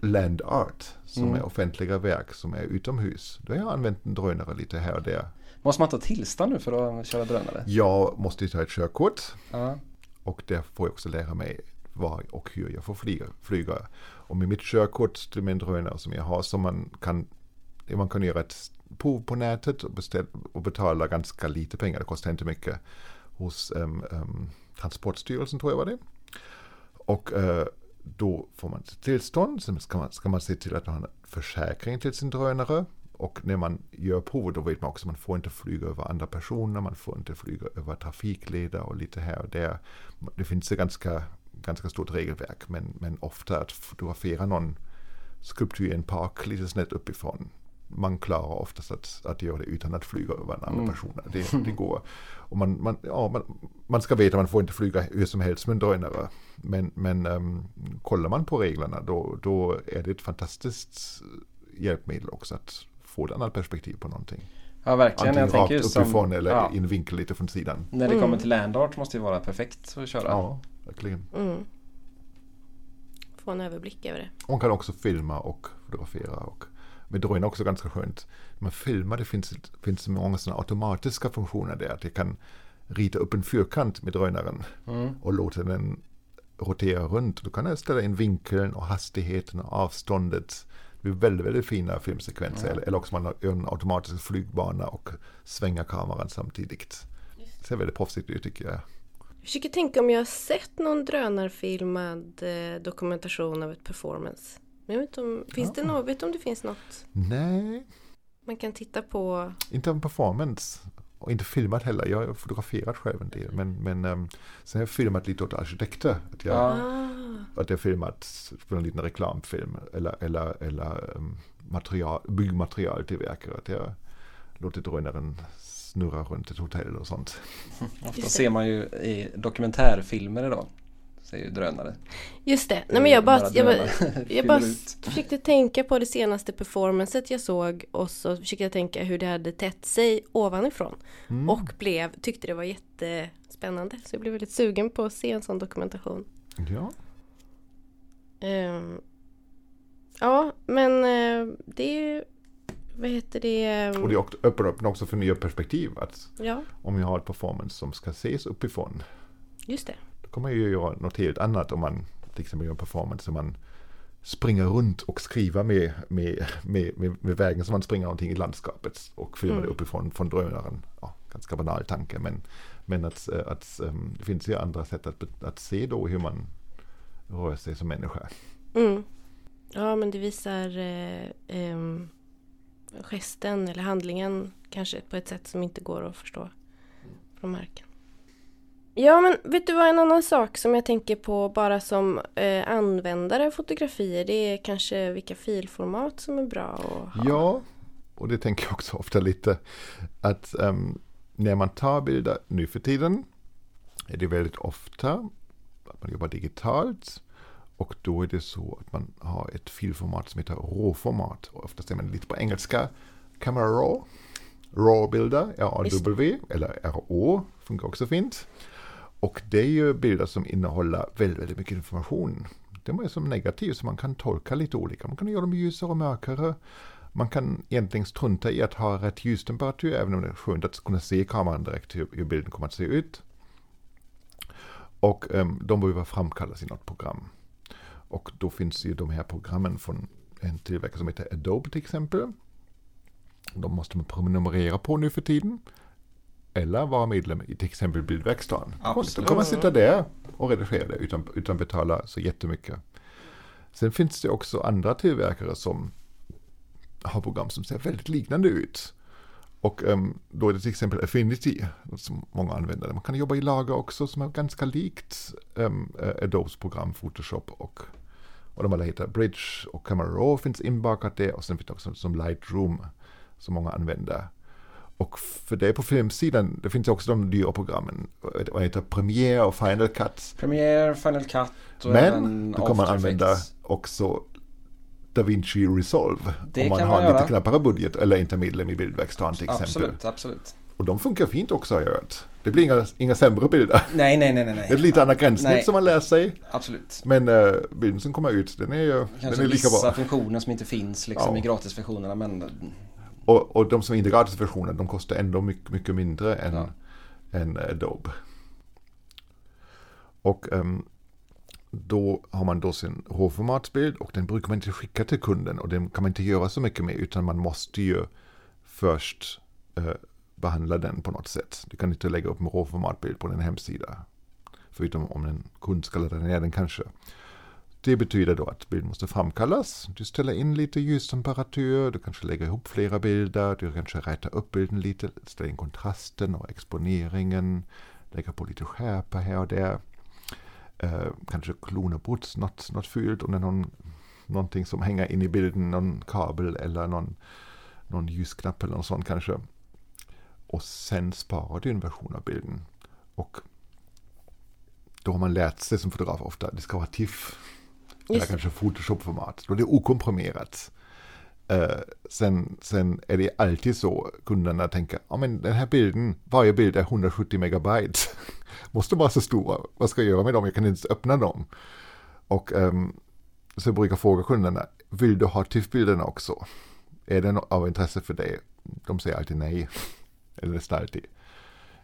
land art, som mm. är offentliga verk som är utomhus. Då har jag använt en drönare lite här och där. Måste man ta tillstånd nu för att köra drönare? Jag måste ta ett körkort. Uh-huh. Och där får jag också lära mig var och hur jag får flyga. flyga. Och med mitt körkort till min drönare som jag har, så man kan, man kan göra ett prov på nätet och, beställa, och betala ganska lite pengar. Det kostar inte mycket hos um, um, Transportstyrelsen, tror jag var det. Och uh, då får man tillstånd. Sen ska man, ska man se till att man har en försäkring till sin drönare. Och när man gör prov, då vet man också att man får inte flyga över andra personer. Man får inte flyga över trafikleder och lite här och där. Det finns det ganska... ganska stort regelverk, men, men ofta att fotografera någon skulptur i en park lite snett uppifrån. Man klarar oftast att, att göra det utan att flyga över en annan mm. person. Det, det går. Och man, man, ja, man, man ska veta att man får inte flyga hur som helst med en drönare. Men, men um, kollar man på reglerna då, då är det ett fantastiskt hjälpmedel också att få ett annat perspektiv på någonting. Ja, verkligen. Antingen jag rakt uppifrån som, eller ja. i en vinkel lite från sidan. När det mm. kommer till landart måste det vara perfekt att köra. Ja. Verkligen. Mm. Få en överblick över det. Hon kan också filma och fotografera. Och med drönare också ganska skönt. När man filmar, det finns, finns många sådana automatiska funktioner där. Att jag kan rita upp en fyrkant med drönaren mm. och låta den rotera runt. Då kan jag ställa in vinkeln och hastigheten och avståndet. Det blir väldigt, väldigt fina filmsekvenser. Mm. Eller också man har en automatisk flygbana och svänger kameran samtidigt. Det ser väldigt proffsigt ut tycker jag. Jag försöker tänka om jag har sett någon drönarfilmad eh, dokumentation av ett performance. Men jag vet inte om, finns ja. det något, vet om det finns något? Nej. Man kan titta på... Inte en performance och inte filmat heller. Jag har fotograferat själv en del. Men, men um, sen har jag filmat lite åt arkitekter. Att jag har ah. filmat på en liten reklamfilm eller, eller, eller um, material, byggmaterial till verket. Att jag låtit drönaren snurra runt ett hotell och sånt. Ofta ser man ju i dokumentärfilmer idag. Så är ju drönare. Just det. Nej, men jag bara, bara jag bara, jag bara försökte tänka på det senaste performancet jag såg och så försökte jag tänka hur det hade tätt sig ovanifrån. Mm. Och blev, tyckte det var jättespännande. Så jag blev väldigt sugen på att se en sån dokumentation. Ja. Um, ja, men uh, det är ju Vad heter det? Och det öppnar upp också för nya perspektiv. Att ja. Om jag har ett performance som ska ses uppifrån. Just det. Då kommer jag ju göra något helt annat om man till exempel gör en performance som man springer runt och skriver med, med, med, med, med vägen som man springer någonting i landskapet och filmar mm. det uppifrån från drönaren. Ja, ganska banal tanke, men, men att, att, um, det finns ju andra sätt att, att se då hur man rör sig som människa. Mm. Ja, men det visar... Eh, um gesten eller handlingen kanske på ett sätt som inte går att förstå från marken. Ja, men vet du vad, en annan sak som jag tänker på bara som eh, användare av fotografier, det är kanske vilka filformat som är bra att ha. Ja, och det tänker jag också ofta lite att um, när man tar bilder nu för tiden är det väldigt ofta att man jobbar digitalt. Och då är det så att man har ett filformat som heter RAW-format. Och oftast är man lite på engelska. Camera Raw. RAW-bilder. R A W eller R O. Funkar också fint. Och det är ju bilder som innehåller väldigt, väldigt mycket information. De är som negativ så man kan tolka lite olika. Man kan göra dem ljusare och mörkare. man kan egentligen strunta i att ha rätt ljustemperatur, även om det är skönt att kunna se kameran direkt hur, hur bilden kommer att se ut. Och um, de behöver framkallas i något program. Och då finns ju de här programmen från en tillverkare som heter Adobe till exempel. De måste man prenumerera på nu för tiden. Eller vara medlem i till exempel Bildverkstan. Då kan man sitta där och redigera det utan, utan betala så jättemycket. Sen finns det också andra tillverkare som har program som ser väldigt liknande ut. Och um, då är det till exempel Affinity som många använder. Man kan jobba i lager också som är ganska likt um, Adobes program Photoshop och, och de alla heter Bridge och Camera Raw finns inbakat det och sen finns det också som Lightroom som många använder. Och för det på filmsidan, det finns också de dyra programmen. Vad heter Premiere och Final Cut? Premiere, Final Cut och men då kan man använda också DaVinci Resolve. Det om man har man en lite knappare budget eller inte medlem i Bildverkstan till exempel. Absolut, absolut. Och de funkar fint också har jag hört. Det blir inga, inga sämre bilder. Nej, nej, nej. nej. Det är lite ja, annat gränssnitt som man lär sig. Absolut. Men uh, bilden som kommer ut, den är ju den är lika bra. Vissa funktioner som inte finns liksom, ja. i gratisversionerna, men... Och, och de som är inte gratisversioner, de kostar ändå mycket, mycket mindre än, ja. än Adobe. Och um, då har man då sin råformatsbild och den brukar man inte skicka till kunden och den kan man inte göra så mycket med utan man måste ju först uh, behandla den på något sätt. Du kan inte lägga upp en råformatbild på din hemsida. Förutom om en kund ska ladda ner den kanske. Det betyder då att bilden måste framkallas. Du ställer in lite ljustemperatur, du kanske lägger ihop flera bilder, du kanske rätar upp bilden lite, ställer in kontrasten och exponeringen, lägger på lite skärpa här och där. Eh, kanske klona bort något, något fult under någon, någonting som hänger in i bilden, någon kabel eller någon, någon ljusknapp eller något sånt kanske. Och sen sparar du en version av bilden. Och då har man lärt sig som fotograf ofta, det ska vara TIFF. Eller kanske Photoshop-format. Då är det okomprimerat. Uh, sen, sen är det alltid så kunderna tänker, ja men den här bilden, varje bild är hundrasjuttio megabyte. Måste vara så stora. Vad ska jag göra med dem? Jag kan inte öppna dem. Och um, så brukar jag fråga kunderna, vill du ha TIFF-bilderna också? Är det av intresse för dig? De säger alltid nej. Eller nästan alltid.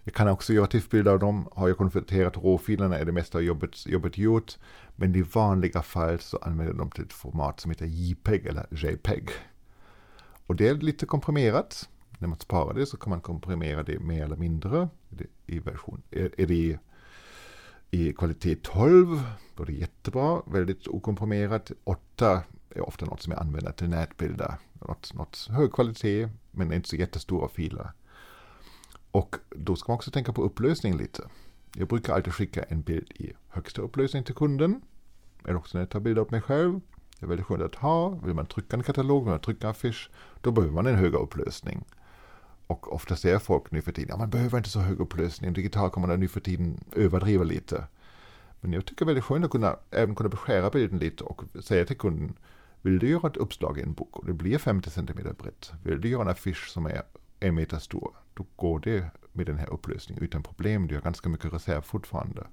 Jag kan också göra TIFF-bilder av dem. Har jag konverterat råfilerna är det mesta jobbet, jobbet gjort. Men i vanliga fall så använder de till ett format som heter JPEG eller JPEG. Och det är lite komprimerat. När man sparar det så kan man komprimera det mer eller mindre. I version, är det i kvalitet tolv då är det jättebra. Väldigt okomprimerat. åtta är ofta något som jag använder till nätbilder. Något, något hög kvalitet men inte så jättestora filer. Och då ska man också tänka på upplösning lite. Jag brukar alltid skicka en bild i högsta upplösning till kunden. Eller också när jag tar bilder av mig själv. Det är väldigt skönt att ha. Vill man trycka en katalog, vill man trycka en affisch, då behöver man en högre upplösning. Och ofta ser folk nu för tiden, ja, man behöver inte så hög upplösning. Digitalt kan man nu för tiden överdriva lite. Men jag tycker det är väldigt skönt att kunna, även kunna beskära bilden lite och säga till kunden, vill du göra ett uppslag i en bok och det blir femtio centimeter brett? Vill du göra en affisch som är en meter stor? Då går det med den här upplösningen utan problem. Du har ganska mycket reserv fortfarande.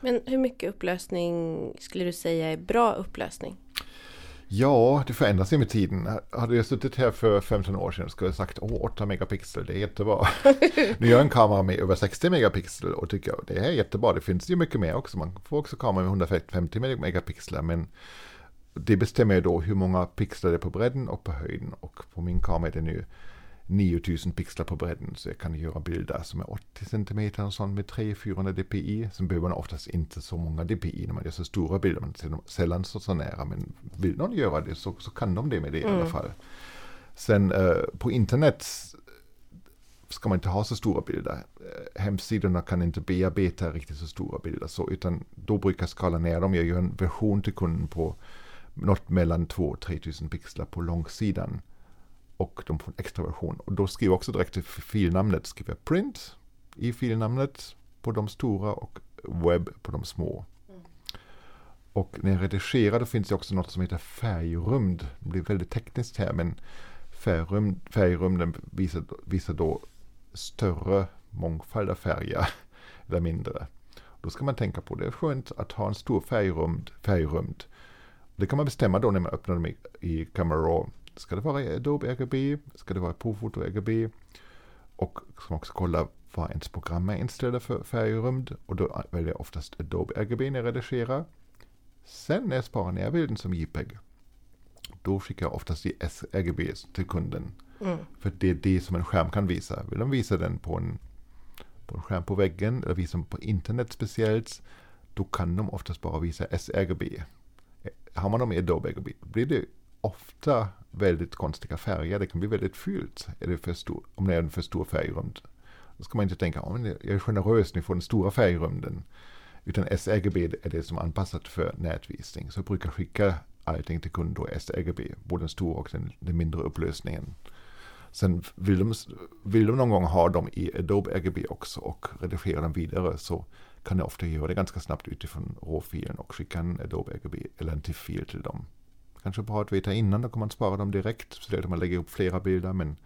Men hur mycket upplösning skulle du säga är bra upplösning? Ja, det förändras ju med tiden. Hade jag suttit här för femton år sedan skulle jag sagt åh, åtta megapixel, det är jättebra. Nu gör jag en kamera med över sextio megapixel och tycker jag, det här är jättebra. Det finns ju mycket mer också. Man får också kameror med hundrafemtio megapixlar, men det bestämmer ju då hur många pixlar det är på bredden och på höjden. Och på min kamera är det nu nio tusen pixlar på bredden, så jag kan göra bilder som är åttio centimeter och sånt med tre hundra till fyrahundra dpi. Sen behöver man oftast inte så många dpi när man gör så stora bilder, man ser sällan så, så nära, men vill någon göra det så, så kan de det med det i mm. alla fall. Sen eh, på internet ska man inte ha så stora bilder. Hemsidorna kan inte bearbeta riktigt så stora bilder, så, utan då brukar jag skala ner dem. Jag gör en version till kunden på något mellan två och tre tusen pixlar på långsidan. Och de får en extra version. Och då skriver jag också direkt till filnamnet. Skriver jag print i filnamnet på de stora och web på de små. Mm. Och när jag redigerar då finns det också något som heter färgrymd. Det blir väldigt tekniskt här, men färgrymd, färgrymden visar, visar då större mångfald av färger eller mindre. Då ska man tänka på det. Det är skönt att ha en stor färgrymd. färgrymd. Det kan man bestämma då när man öppnar dem i Camera Raw. Ska det vara i Adobe R G B? Ska det vara i ProPhoto R G B? Och som också kolla vad ens program är inställda för färg och rymd. Och då väljer jag oftast Adobe R G B när jag redigerar. Sen när jag sparar ner bilden som JPEG, då skickar jag oftast i sRGB till kunden. Mm. För det är det som en skärm kan visa. Vill de visa den på en, på en skärm på väggen eller visa den på internet speciellt, då kan de oftast bara visa sRGB. Har man dem i Adobe R G B blir det ofta väldigt konstiga färger. Det kan bli väldigt fyllt är det för stor, om det är en för stor färgrymd. Då ska man inte tänka att oh, jag är generös, ni får den stora färgrymden. Utan sRGB är det som är anpassat för nätvisning. Så jag brukar skicka allting till kunder i sRGB. Både den stora och den, den mindre upplösningen. Sen vill de, vill de någon gång ha dem i Adobe R G B också och redigera dem vidare, så kan jag ofta göra det ganska snabbt utifrån råfilen och skicka en Adobe R G B eller en TIFF-fil till dem. Kanske bra att veta innan, då kan man spara dem direkt, så att man lägger upp flera bilder, men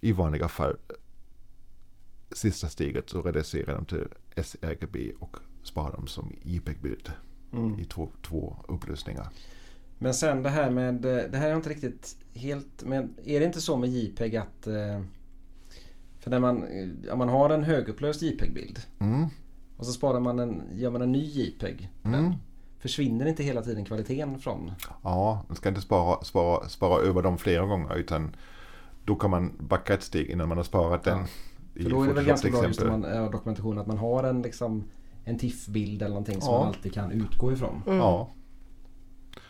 i vanliga fall sista steget så reducerar de till sRGB och sparar dem som JPEG-bild mm. i två, två upplösningar. Men sen det här med, det här är inte riktigt helt, men är det inte så med JPEG att, för när man, om man har en högupplöst JPEG-bild mm. och så sparar man en, gör man en ny JPEG, mm. försvinner inte hela tiden kvaliteten från? Ja, man ska inte spara, spara, spara över dem flera gånger, utan då kan man backa ett steg innan man har sparat den. Ja. För då är det väl ganska bra just man, ja, dokumentation att man har en, liksom, en TIFF-bild eller någonting som ja. man alltid kan utgå ifrån. Mm. Ja.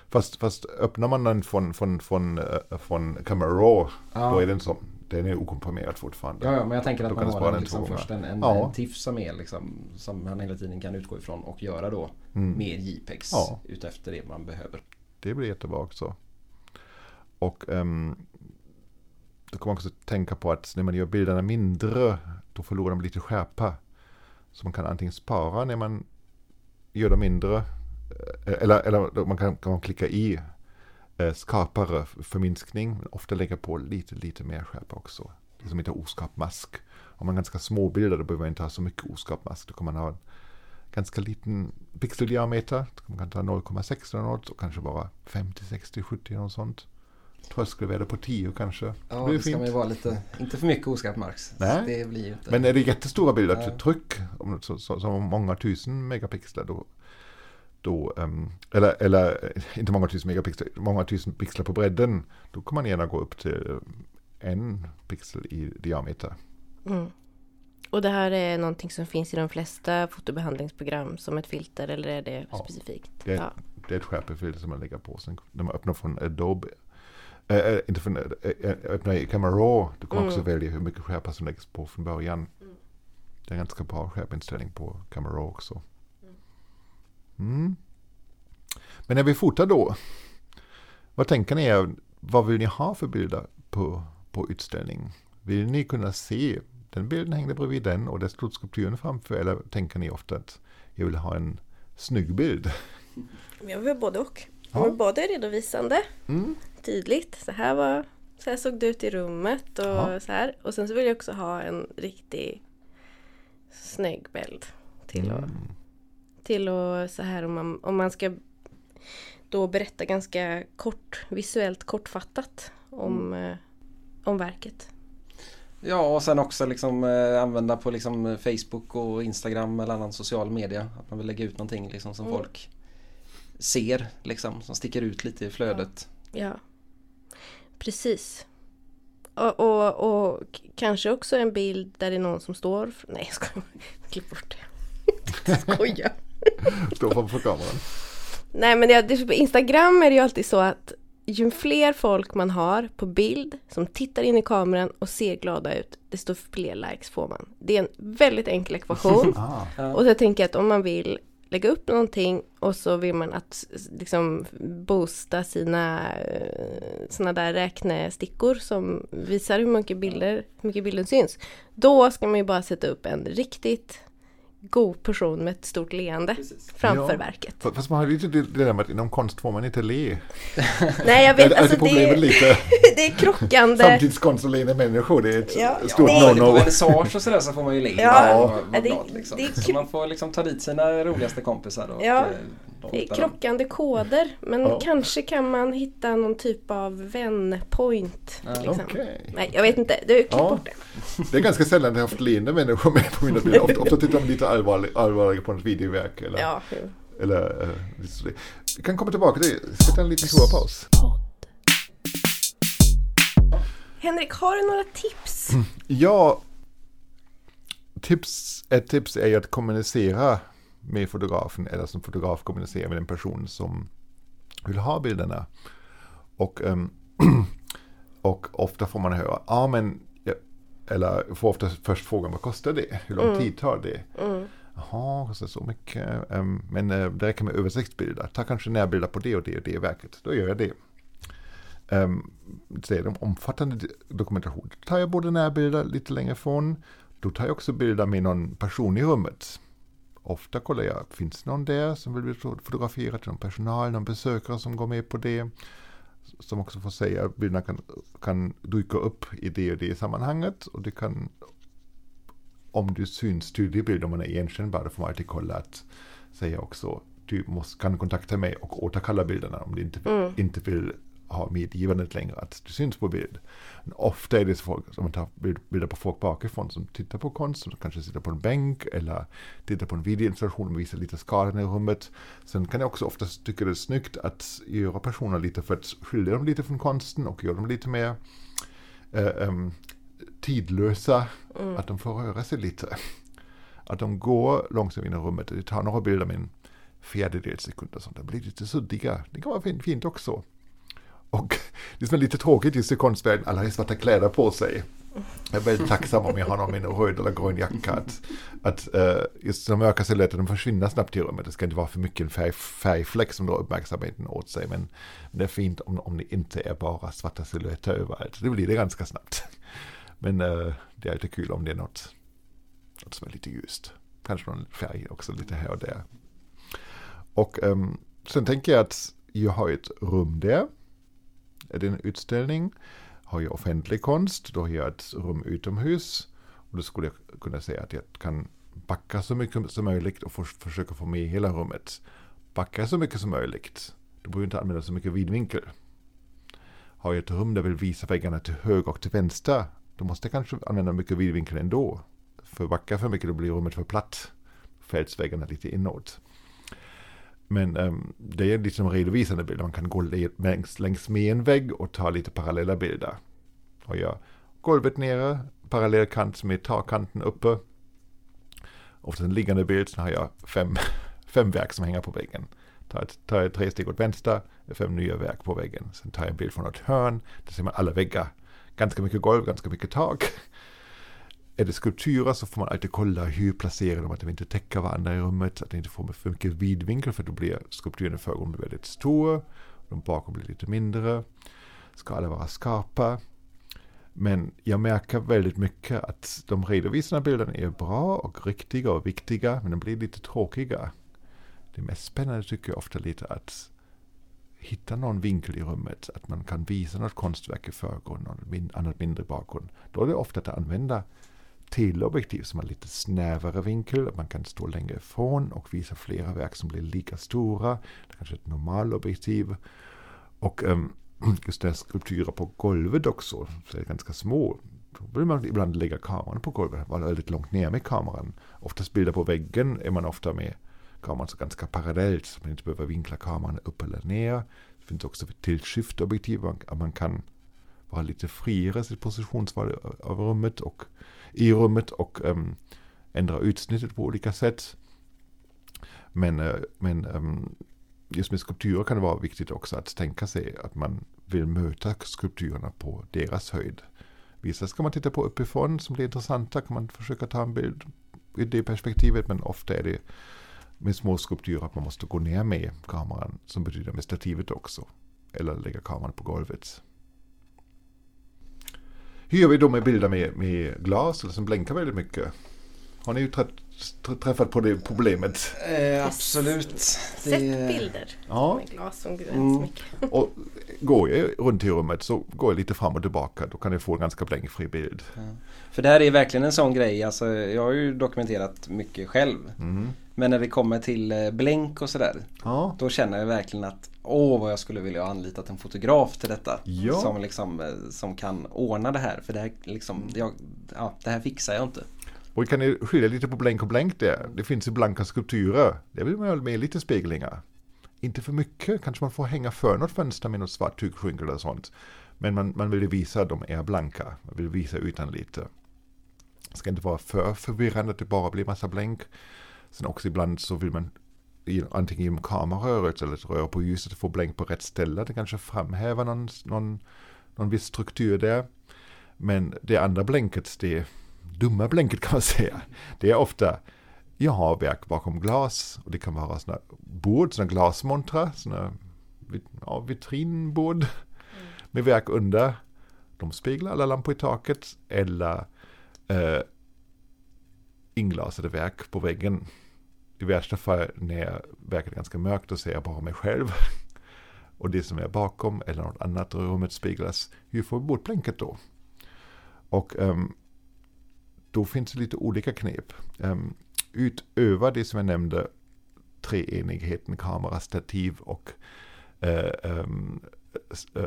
Fast, fast öppnar man den från, från, från, från Camera Raw, ja. då är den som, den är okomprimerad fortfarande. Ja, ja, men jag tänker att då man har den, den liksom först en, en, ja. en TIFF som är liksom, som man hela tiden kan utgå ifrån och göra då mm. mer JPEGs ja. utefter det man behöver. Det blir jättebra också. Och um, då kan man också tänka på att när man gör bilderna mindre, då förlorar de lite skärpa. Så man kan antingen spara när man gör dem mindre, eller, eller man kan, kan man klicka i eh, skarpare förminskning, men ofta lägga på lite, lite mer skärpa också. Det som heter oskarp mask. Om man har ganska små bilder, då behöver man inte ha så mycket oskarp mask. Då kan man ha en ganska liten pixeldiameter. Man kan ta noll komma sex eller något, och kanske bara femtio, sextio, sjuttio eller något sånt. Tröskelvärde på tio kanske. Ja, det, det ska man ju vara lite, inte för mycket oskarp mask. Det blir inte. Men är det jättestora bilder till ja. tryck, om, så, så, så många tusen megapixlar, då Då, um, eller, eller inte många tusen megapixlar, många tusen pixlar på bredden, då kan man gärna gå upp till en pixel i diameter. Mm. Och det här är någonting som finns i de flesta fotobehandlingsprogram som ett filter, eller är det ja. specifikt? Det är, ja. det är ett skärpefilter som man lägger på. Sen när man öppnar från Adobe, äh, inte från, äh, öppnar i Camera Raw, då kan man mm. också välja hur mycket skärpa som läggs på från början. Mm. Det är en ganska bra skärpinställning på Camera Raw också. Mm. Men när vi fotar då, vad tänker ni, vad vill ni ha för bilder på, på utställning? Vill ni kunna se den bilden hängde bredvid den och det stod skulpturen framför, eller tänker ni ofta att jag vill ha en snygg bild? Jag vill både och. Jag vill ja. både redovisande, mm. tydligt, så här, var, så här såg det ut i rummet och ja. så här. Och sen så vill jag också ha en riktigt snygg bild till att mm. till och så här om man, om man ska då berätta ganska kort, visuellt kortfattat om, mm. om verket. Ja, och sen också liksom eh, använda på liksom Facebook och Instagram eller annan social media. Att man vill lägga ut någonting liksom som mm. folk ser, liksom, som sticker ut lite i flödet. Ja, ja. Precis. Och, och, och kanske också en bild där det är någon som står... Nej, jag ska klippa bort det. Skoja. Stå framför kameran. Nej, men det, på Instagram är det ju alltid så att ju fler folk man har på bild som tittar in i kameran och ser glada ut, desto fler likes får man. Det är en väldigt enkel ekvation. ah. Och så tänker jag att om man vill lägga upp någonting och så vill man att liksom boosta sina såna där räknestickor som visar hur mycket bilder, hur mycket bilden syns, då ska man ju bara sätta upp en riktigt god person med ett stort leende. Precis. Framför ja, verket. Fast man har ju inte det, det där med att inom konst får man inte le. Nej, jag vet. Alltså det, är, lite. Det är krockande. Samtidskonst och leende människor, det är ett ja, stort ja, no-no. På vernissage och sådär så får man ju le. Ja, ja, det, glad, liksom. Det är kr- så man får liksom ta dit sina roligaste kompisar och ja. Det är krockande koder, men oh. kanske kan man hitta någon typ av vänpoint. Ah, liksom. Okay. Nej, jag vet inte. Du, klipp ja. bort det. Det är ganska sällan jag har haft leende människor med på mina bilder. Ofta, ofta tittar de lite allvarlig, allvarliga på ett videoverk. Eller, ja, eller, äh, vi kan komma tillbaka till det. Sätta en liten paus. Henrik, har du några tips? Mm. Ja, tips, ett tips är ju att kommunicera med fotografen, eller som fotograf kommunicerar med en person som vill ha bilderna. Och, ähm, och ofta får man höra, ah, men, ja, eller får ofta först frågan, vad kostar det? Hur lång mm. tid tar det? Mm. Jaha, kostar så mycket. Ähm, men äh, det räcker med översiktsbilder. Ta kanske närbilder på det och det och det i verket. Då gör jag det. Ähm, det är de omfattande dokumentationen. Då tar jag både närbilder lite längre från. Då tar jag också bilder med någon person i rummet. Ofta kollar jag, finns det någon där som vill bli fotograferad, någon personal, någon besökare som går med på det, som också får säga att bilderna kan, kan dyka upp i det och det sammanhanget, och det kan, om du syns tydlig bild, om man är igenkännbar, då får man alltid kolla att säga också, du måste, kan kontakta mig och återkalla bilderna om du inte, mm. inte vill ha medgivandet längre att du syns på bild. Men ofta är det så folk, om man tar bilder på folk bakifrån som tittar på konst, som kanske sitter på en bänk eller tittar på en videoinstallation och visar lite skadan i rummet. Sen kan jag också ofta tycka det är snyggt att göra personer lite för att skilja dem lite från konsten och göra dem lite mer eh, um, tidlösa, mm. att de får röra sig lite. Att de går långsamt in i rummet och de tar några bilder med en fjärdedels sekund och sånt. Det blir lite suddiga. Det kan vara fint, fint också. Och det som är lite tråkigt just i konstvärlden, alla har svarta kläder på sig. Jag är väldigt tacksam om jag har någon med en röd eller grön jacka. Att, att uh, just de mörka silhuetter, de försvinner snabbt i rummet. Det ska inte vara för mycket en färg, färgfläck som drar uppmärksamheten åt sig. Men det är fint om, om det inte är bara svarta silhuetter överallt. Det blir det ganska snabbt. Men uh, det är lite kul om det är något, något som är lite ljust. Kanske någon färg också lite här och där. Och um, sen tänker jag att jag har ett rum där. Är det en utställning? Har jag offentlig konst? Då har jag ett rum utomhus. Och då skulle jag kunna säga att jag kan backa så mycket som möjligt och för, försöka få med hela rummet. Backa så mycket som möjligt. Du behöver inte använda så mycket vidvinkel. Har jag ett rum där vill visa väggarna till höger och till vänster, då måste jag kanske använda mycket vidvinkel ändå. För backa för mycket, då blir rummet för platt. Fälls väggarna lite inåt. Men um, det är liksom redovisande bilder. Man kan gå längs, längs med en vägg och ta lite parallella bilder. Och jag golvet nere, parallell kant med takkanten uppe. Och sen liggande bild så har jag fem, fem verk som hänger på väggen. Tar jag, tar jag tre steg åt vänster, fem nya verk på väggen. Sen tar jag en bild från ett hörn. Där ser man alla väggar. Ganska mycket golv, ganska mycket tak. Är det skulpturer så får man alltid kolla hur placerar de, att de inte täcker varandra i rummet, att de inte får för mycket vidvinkel, för då blir skulpturen föregående blir väldigt stor och de bakom blir lite mindre. Ska alla vara skarpa. Men jag märker väldigt mycket att de redovisade bilderna är bra och riktiga och viktiga, men de blir lite tråkiga. Det mest spännande tycker jag ofta lite att hitta någon vinkel i rummet, att man kan visa något konstverk i förgrunden och något annat mindre i bakgrunden. Då är det ofta att använda teleobjektiv som har lite snävare vinkel, att man kan stå längre ifrån och visa flera verk som blir lika stora. Det är kanske ett normalobjektiv. Och um, just den här skulpturen på golvet också, så är det ganska små. Då vill man ibland lägga kameran på golvet, vara väldigt långt ner med kameran. Oftast bilder på väggen är man ofta med kameran så ganska parallellt, så man inte behöver vinkla kameran upp eller ner. Det finns också tillskiftobjektiv, att man kan vara lite friare sitt positionsval av rummet och i rummet och um, ändra utsnittet på olika sätt. Men, uh, men um, just med skulpturer kan det vara viktigt också att tänka sig att man vill möta skulpturerna på deras höjd. Vissa ska man titta på uppifrån som blir intressanta, kan man försöka ta en bild i det perspektivet, men ofta är det med små skulpturer att man måste gå ner med kameran, som betyder med stativet också, eller lägga kameran på golvet. Hur gör vi då med bilder med, med glas eller som blänkar väldigt mycket? Har ni ju träffat på det problemet? Eh, absolut. Sett bilder ja. med glas som grönt mm. mycket. Och går jag runt i rummet så går jag lite fram och tillbaka. Då kan jag få en ganska blänkfri bild. Ja. För det här är verkligen en sån grej. Alltså, jag har ju dokumenterat mycket själv. Mm. Men när det kommer till blänk och sådär. Ja. Då känner jag verkligen att åh vad jag skulle vilja ha anlitat en fotograf till detta. Ja. Som, liksom, som kan ordna det här. För det här, liksom, jag, ja, det här fixar jag inte. Och vi kan ju skilja lite på blänk och blänk där. Det finns ju blanka skulpturer. Det vill man med lite speglingar. Inte för mycket. Kanske man får hänga för något fönster med något svart tygskynke eller sånt. Men man, man vill visa att de är blanka. Man vill visa ytan lite. Det ska inte vara för förvirrande att det bara blir massa blänk. Sen också ibland så vill man antingen genom kameraröret eller röra på ljuset och få blänk på rätt ställe. Det kanske framhäver någon, någon, någon viss struktur där. Men det andra blänket, det dumma blänket kan man säga. Det är ofta, jag har verk bakom glas och det kan vara sådana bord, sådana glasmontrar, sådana ja, vitrinbord mm. med verk under. De speglar alla lampor i taket eller eh, inglasade verk på väggen. I värsta fall när verket är ganska mörkt och ser jag bara mig själv och det som är bakom eller något annat rummet speglas. Hur får vi bort blänket då? Och um, då finns det lite olika knep. Um, utöver det som jag nämnde, treenigheten, kamera, stativ och, uh, um,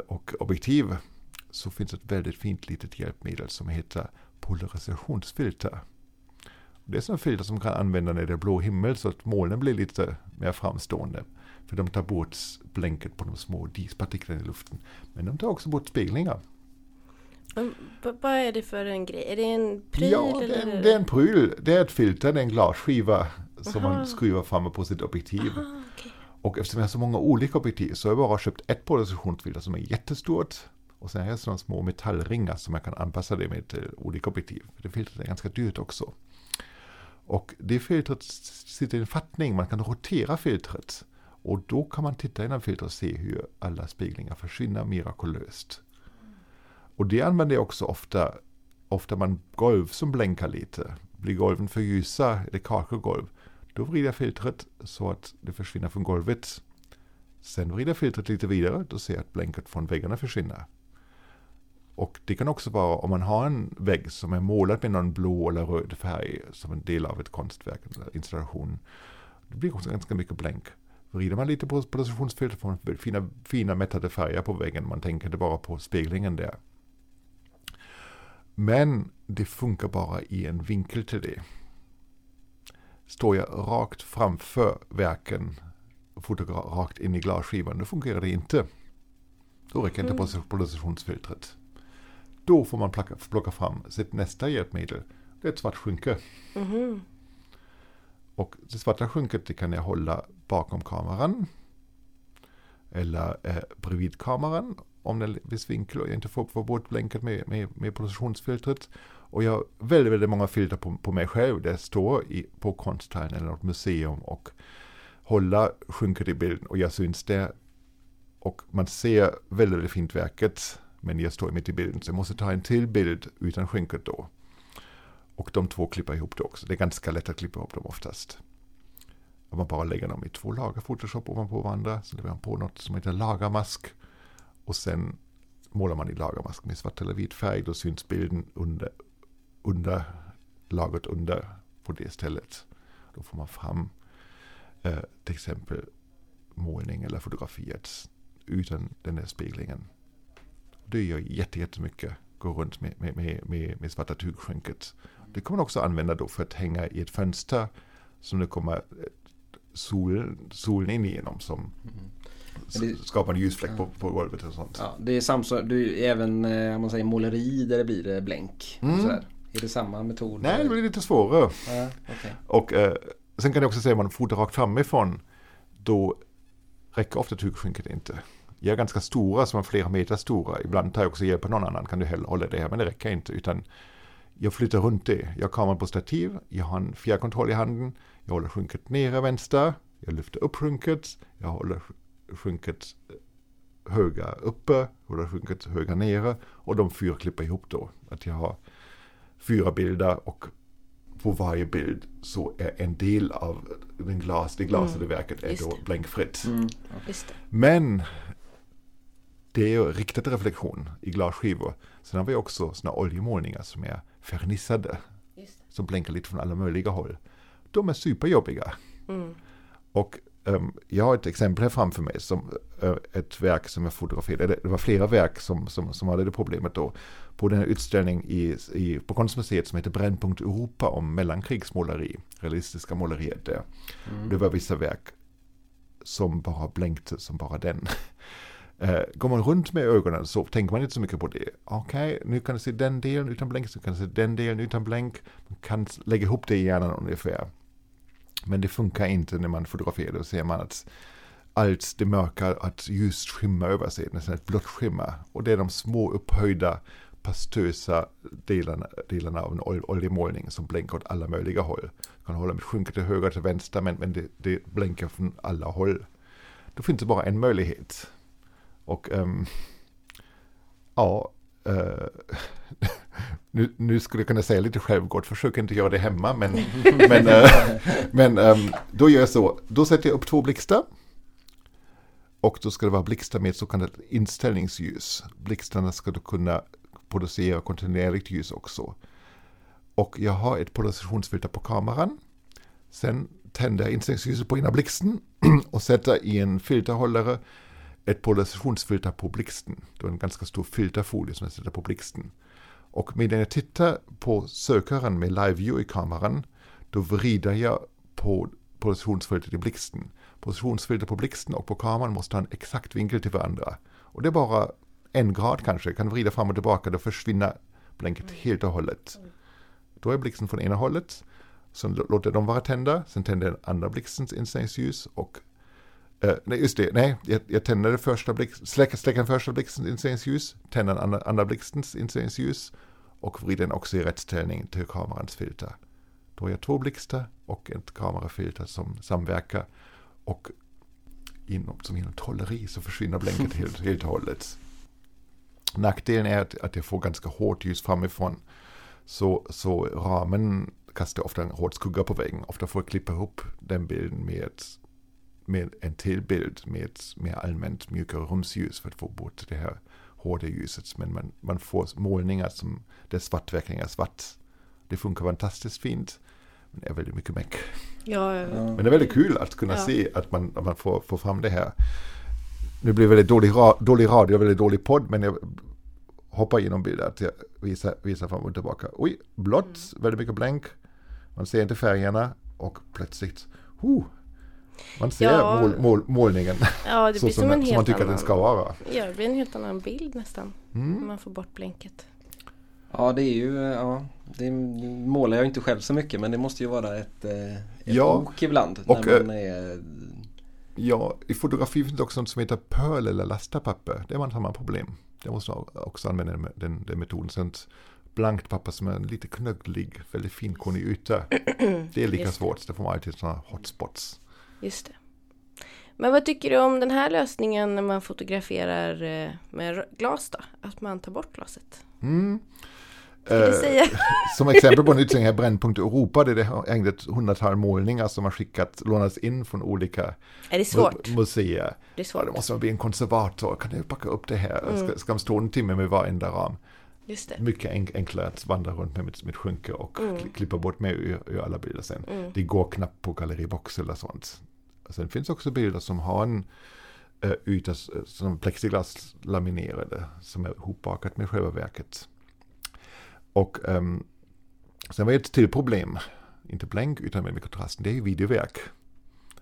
och objektiv, så finns ett väldigt fint litet hjälpmedel som heter polarisationsfilter. Det är sådana filter som kan använda när det är blå himmel så att molnen blir lite mer framstående. För de tar bort blänket på de små dispartiklarna i luften. Men de tar också bort speglingar. B- vad är det för en grej? Är det en pryl? Ja, det är en, det är en pryl. Det är ett filter, det är en glasskiva som Aha. man skruvar fram på sitt objektiv. Aha, okay. Och eftersom jag har så många olika objektiv så har jag bara köpt ett polarisationsfilter som är jättestort. Och sen har jag sådana små metallringar som jag kan anpassa det med till olika objektiv. Det filtret är ganska dyrt också. Och det filtret sitter i en fattning, man kan rotera filtret. Och då kan man titta inom filtret och se hur alla speglingar försvinner mirakulöst. Och det använder jag också ofta, ofta man golv som blänkar lite. Blir golven för ljusa, eller kakelgolv, då vrider filtret så att det försvinner från golvet. Sen vrider filtret lite vidare, då ser jag att blänket från väggarna försvinner. Och det kan också vara om man har en vägg som är målad med någon blå eller röd färg som en del av ett konstverk eller installation. Det blir också ganska mycket blänk. Vrider man lite på polarisationsfilter får man fina, fina mättade färger på väggen. Man tänker inte bara på speglingen där. Men det funkar bara i en vinkel till det. Står jag rakt framför verken och fotogra- rakt in i glasskivan, då fungerar det inte. Då räcker inte mm. polarisationsfiltret. Då får man plocka, plocka fram sitt nästa hjälpmedel. Det är ett svart skynke. Mm. Och det svarta skynket det kan jag hålla bakom kameran. Eller eh, bredvid kameran. Om det är en viss vinkel och jag inte får, får bort blänket med, med, med polarisationsfiltret. Och jag har väldigt, väldigt många filter på, på mig själv. Där jag står i, på konsthallen eller något museum. Och hålla skynket i bilden. Och jag syns där. Och man ser väldigt, väldigt fint verket. Men jag står mitt i bilden så jag måste ta en till bild utan skynket då. Och de två klipper ihop det också. Det är ganska lätt att klippa ihop dem oftast. Om man bara lägger dem i två lager Photoshop ovanpå varandra. Så lägger man på något som heter lagermask. Och sen målar man i lagermask med svart eller vit färg. Då syns bilden under, under lagret under på det stället. Då får man fram eh, till exempel målning eller fotografiet utan den här speglingen. Det gör jätte, jättemycket. Går runt med, med, med, med, med svarta tygskynket. Det kan man också använda då för att hänga i ett fönster som det kommer sol, solen in igenom som mm. det, skapar en ljusfläck ja. på, på golvet och sånt. Ja, det är samma, du även om man säger måleri där det blir blänk. Mm. Och sådär. Är det samma metod? Nej, det blir lite svårare. Ja, okay. Och eh, sen kan jag också säga att man fotar rakt framifrån då räcker ofta tygskynket inte. Jag är ganska stora, som är flera meter stora. Ibland tar jag också hjälp av någon annan. Kan du hellre hålla det här? Men det räcker inte. Utan jag flyttar runt det. Jag har kameran på stativ. Jag har en fjärrkontroll i handen. Jag håller skynket nere vänster. Jag lyfter upp skynket. Jag håller skynket höger uppe. Håller skynket höger nere. Och de fyra klipper ihop då. Att jag har fyra bilder och på varje bild så är en del av den glas, det glasade mm. verket är då blänkfritt. Mm. Ja. Men det är ju riktad reflektion i glasskivor. Sen har vi också såna oljemålningar som är färgnissade, som blinkar lite från alla möjliga håll. De är superjobbiga. Mm. Och um, jag har ett exempel här framför mig som uh, ett verk som jag fotograferade. Det var flera verk som, som, som hade det problemet då. På den här utställning i, i, på Konstmuseet som heter Brännpunkt Europa om mellankrigsmåleri, realistiska måleriet där. Mm. Det var vissa verk som bara blänkte som bara den. Uh, går man runt med ögonen så tänker man inte så mycket på det. Okej, okay, nu kan du se den delen utan blänk, så kan du se den delen utan blänk. Man kan lägga ihop det i hjärnan ungefär. Men det funkar inte när man fotograferar. Då ser man att allt det mörka, att ljus skimma över sig, nästan ett blått skimma. Och det är de små upphöjda, pastösa delarna, delarna av en ol- oljemålning som blänkar åt alla möjliga håll. Man kan hålla med sjunker till höger, till vänster, men, men det, det blänkar från alla håll. Då finns det bara en möjlighet. Och um, ja, uh, nu, nu skulle jag kunna säga lite självgott, försök inte göra det hemma, men, men, uh, men um, då gör jag så. Då sätter jag upp två blixtar och då ska det vara blixtar med så kallat inställningsljus. Blixtarna ska då kunna producera kontinuerligt ljus också. Och jag har ett polarisationsfilter på kameran. Sen tänder jag inställningsljuset på ena blixten och sätter i en filterhållare ett polarisationsfilter på blixten. Det är en ganska stor filterfolie som jag sätter på blixten. Och medan jag tittar på sökaren med live view i kameran, då vrider jag på polarisationsfiltret i blixten. Polarisationsfilter på blixten och på kameran måste ha en exakt vinkel till varandra. Och det är bara en grad kanske. Jag kan vrida fram och tillbaka, då försvinner blänket helt och hållet. Då är blixten från ena hållet. Sen låter jag dem vara tända. Sen tänder jag den andra blixtens inställningsljus och Uh, nej, just det. Nej, jag, jag tänder första blixt, släcker, släcker den första blixtens inställningsljus, tänder den andra, andra blixtens inställningsljus och vrider den också i rätt ställning till kamerans filter. Då har jag två blixtar och ett kamerafilter som samverkar och inom, som genom trolleri så försvinner blänket helt, helt och hållet. Nackdelen är att, att jag får ganska hårt ljus framifrån, så, så ramen kastar ofta en hård skugga på väggen. Ofta får jag klippa ihop den bilden med ett med en till bild med ett mer allmänt mjukare rumsljus för att få bort det här hårda ljuset. Men man, man får målningar som där svartverkningar är svart. Det funkar fantastiskt fint, men det är väldigt mycket meck. Ja, ja. Men det är väldigt kul att kunna ja. se att man, att man får, får fram det här. Nu blir det väldigt dålig, ra, dålig radio, väldigt dålig podd, men jag hoppar genom bilder att jag visar, visar fram och tillbaka. Oj, blått, mm. väldigt mycket blänk. Man ser inte färgerna och plötsligt, huh, man ser ja. mål, mål, målningen ja, det så blir som, som, en som man tycker annan, att den ska vara. Ja, det blir en helt annan bild nästan. Mm. När man får bort blänket. Ja, det är ju... Ja, det målar jag inte själv så mycket, men det måste ju vara ett, ett ja. ok ibland. Och, när man är... Ja, i fotografi finns det också något som heter pearl eller lastapapper. Det är man samma problem. Det måste man också använda den, den, den metoden. Sånt blankt papper som är lite knögglig, väldigt finkornig yta. Det är lika Just. svårt. Det får man alltid sådana hotspots. Just det. Men vad tycker du om den här lösningen när man fotograferar med glas då? Att man tar bort glaset? Mm. Eh, säga? Som exempel på en utställning här Brännpunkt Europa, det är ägnat ett hundratal målningar som har skickat, lånats in från olika är det svårt? museer. Det är svårt. Ja, då måste man bli en konservator. Kan jag packa upp det här? Mm. Ska, ska man stå en timme med varenda ram? Just det. Mycket enk- enklare att vandra runt med mitt, mitt skynke och mm. klippa bort mig ur, ur alla bilder sen. Mm. Det går knappt på Galleribox eller sånt. Sen finns också bilder som har en uh, yta som plexiglas laminerade som är hopbakat med själva verket. Och um, sen var det ett till problem, inte blänk utan med kontrasten, det är ju videoverk.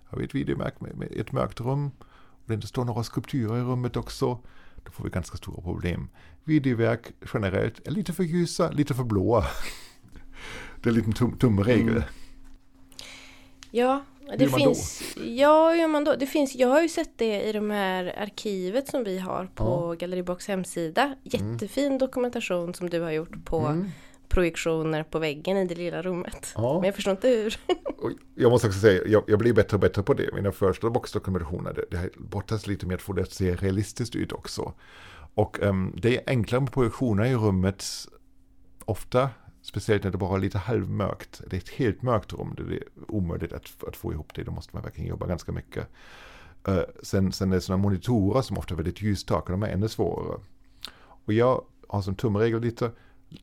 Har vi ett videoverk med, med ett mörkt rum och det inte står några skulpturer i rummet också, då får vi ganska stora problem. Videoverk generellt är lite för ljusa, lite för blåa. Det är en liten tum- tumregel. Mm. Ja, det finns, ja, gör man då? Det finns, jag har ju sett det i de här arkivet som vi har på ja. Galleribox hemsida. Jättefin mm. dokumentation som du har gjort på mm. projektioner på väggen i det lilla rummet. Ja. Men jag förstår inte hur. Jag måste också säga, jag, jag blir bättre och bättre på det. Mina första boxdokumentationer, det, det bortas lite med att få det att se realistiskt ut också. Och um, det är enklare med projektioner i rummet ofta Speciellt när det bara är lite halvmörkt. Det är ett helt mörkt rum. Det är omöjligt att, att få ihop det. Då måste man verkligen jobba ganska mycket. Uh, sen, sen är det sådana monitorer som ofta är väldigt ljustak och de är ännu svårare. Och jag har som tumregel lite,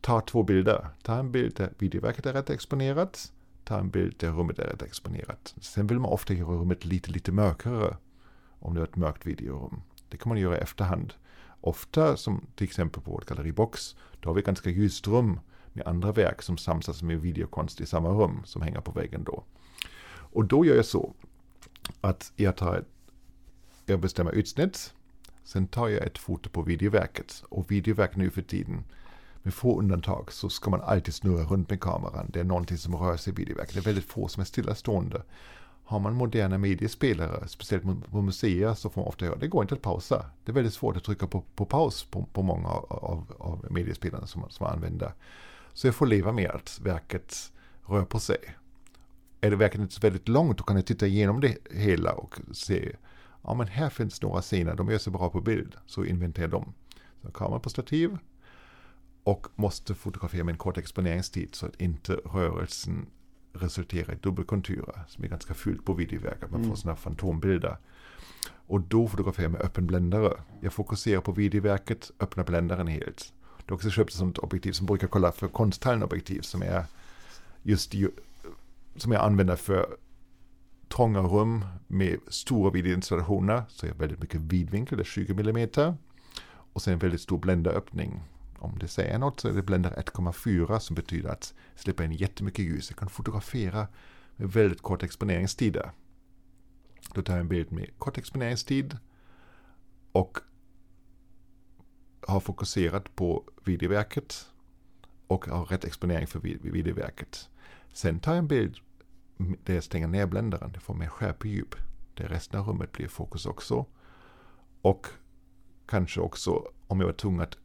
ta två bilder. Ta en bild där videoverket är rätt exponerat. Ta en bild där rummet är rätt exponerat. Sen vill man ofta göra rummet lite, lite mörkare. Om det är ett mörkt videorum. Det kan man göra i efterhand. Ofta, som till exempel på vårt Galleribox, då har vi ganska ljust rum med andra verk som samsas med videokonst i samma rum som hänger på väggen då. Och då gör jag så att jag, tar ett, jag bestämmer utsnitt, sen tar jag ett foto på videoverket. Och videoverk nu för tiden, med få undantag, så ska man alltid snurra runt med kameran. Det är någonting som rör sig i videoverket. Det är väldigt få som är stillastående. Har man moderna mediespelare, speciellt på museer, så får man ofta göra det. Det går inte att pausa. Det är väldigt svårt att trycka på, på paus på, på många av, av mediespelarna som, som man använder. Så jag får leva med att verket rör på sig. Är det verket inte så väldigt långt, då kan jag titta igenom det hela och se, ja men här finns några scener, de gör sig bra på bild, så inventerar de. Så kameran på stativ och måste fotografera med en kort exponeringstid så att inte rörelsen resulterar i dubbelkonturer som är ganska fult på videoverk, att man mm. får sådana fantombilder. Och då fotograferar jag med öppen bländare. Jag fokuserar på videoverket, öppnar bländaren helt. Det är också köpt som ett objektiv som brukar kolla för konsthallenobjektiv som är just ju, som jag använder för trånga rum med stora videoinstallationer, så jag har väldigt mycket vidvinkel, det är tjugo millimeter, och sen en väldigt stor bländaröppning. Om det säger något så är det bländar ett komma fyra som betyder att släppa in jättemycket ljus. Jag kan fotografera med väldigt kort exponeringstider. Då tar jag en bild med kort exponeringstid och har fokuserat på videoverket och har rätt exponering för videoverket. Sen tar jag en bild där jag stänger ner bländaren. Det får mer skärpedjup. Där resten av rummet blir fokus också. Och kanske också, om jag var tvungen att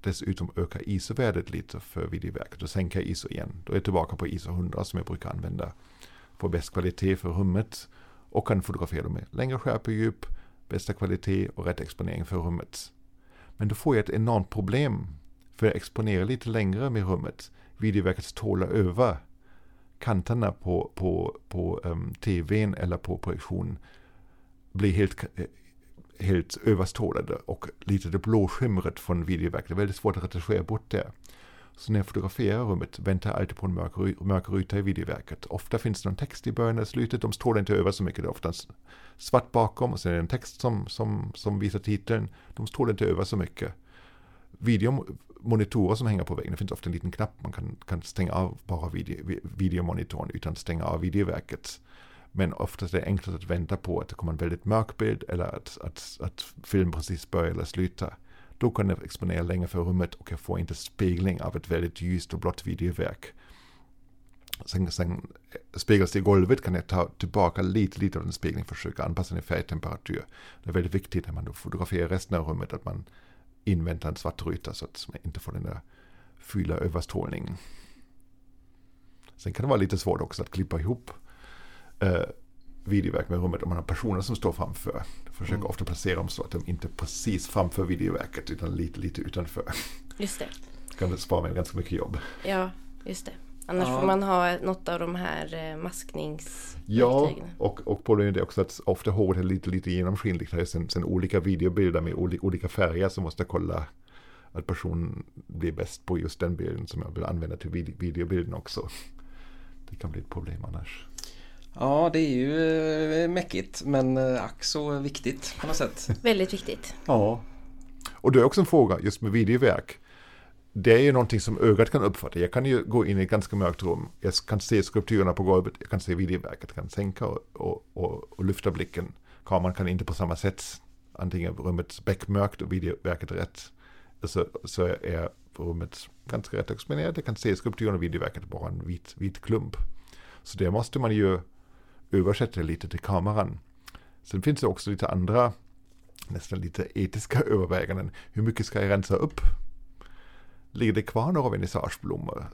dessutom öka I S O-värdet lite för videoverket. Då sänker jag I S O igen. Då är jag tillbaka på I S O hundra som jag brukar använda. Får bäst kvalitet för rummet och kan fotografera med längre skärpedjup, bästa kvalitet och rätt exponering för rummet. Men då får jag ett enormt problem. För jag exponerar lite längre med rummet. Videoverket tålar över kanterna på, på, på um, tvn eller på projektion. Blir helt, helt överstrålade. Och lite det blå skimret från videoverket. Det är väldigt svårt att retuschera bort det. Så när jag fotograferar rummet väntar jag alltid på en mörk, mörk ruta i videoverket. Ofta finns det någon text i början och slutet. De strålar inte över så mycket. Det är ofta svart bakom och sen är det en text som, som, som visar titeln. De strålar inte över så mycket. Videomonitorer som hänger på väggen. Det finns ofta en liten knapp. Man kan, kan stänga av bara video, videomonitorn utan att stänga av videoverket. Men ofta är det enklare att vänta på att det kommer en väldigt mörk bild eller att, att, att film precis börjar eller slutar. Då kan jag exponera länge för rummet och jag får inte spegling av ett väldigt ljust och blått videoverk. Sen, sen speglas det i golvet, kan jag ta tillbaka lite, lite av den spegling och försöka anpassa den i färgtemperatur. Det är väldigt viktigt när man då fotograferar resten av rummet att man inväntar en svart ruta så att man inte får den där fylla överstrålningen. Sen kan det vara lite svårt också att klippa ihop eh, videoverk med rummet om man har personer som står framför. Jag försöker mm. ofta placera dem så att de inte precis framför videoverket utan lite, lite utanför. Just det. Det kan spara mig ganska mycket jobb. Ja, just det. Annars ja. får man ha något av de här maskningsverktygen. Ja, och, och problemet är också att ofta håret är lite, lite genomskinligt. Det är sen, sen olika videobilder med oli, olika färger som måste kolla att personen blir bäst på just den bilden som jag vill använda till video, videobilden också. Det kan bli ett problem annars. Ja, det är ju mäckigt, men ack så viktigt på något sätt. Väldigt viktigt. Ja, och det är också en fråga just med videoverk. Det är ju någonting som ögat kan uppfatta. Jag kan ju gå in i ett ganska mörkt rum. Jag kan se skulpturerna på golvet. Jag kan se videoverket. Jag kan sänka och, och, och, och lyfta blicken. Kameran kan inte på samma sätt. Antingen rummet bäckmörkt och videoverket rätt. Så, så är rummet ganska rätt exponerat. Jag kan se skulpturerna och videoverket bara en vit, vit klump. Så det måste man ju översätta lite till kameran. Sen finns det också lite andra, nästan lite etiska överväganden. Hur mycket ska jag rensa upp? Ligger det kvar några vernissageblommor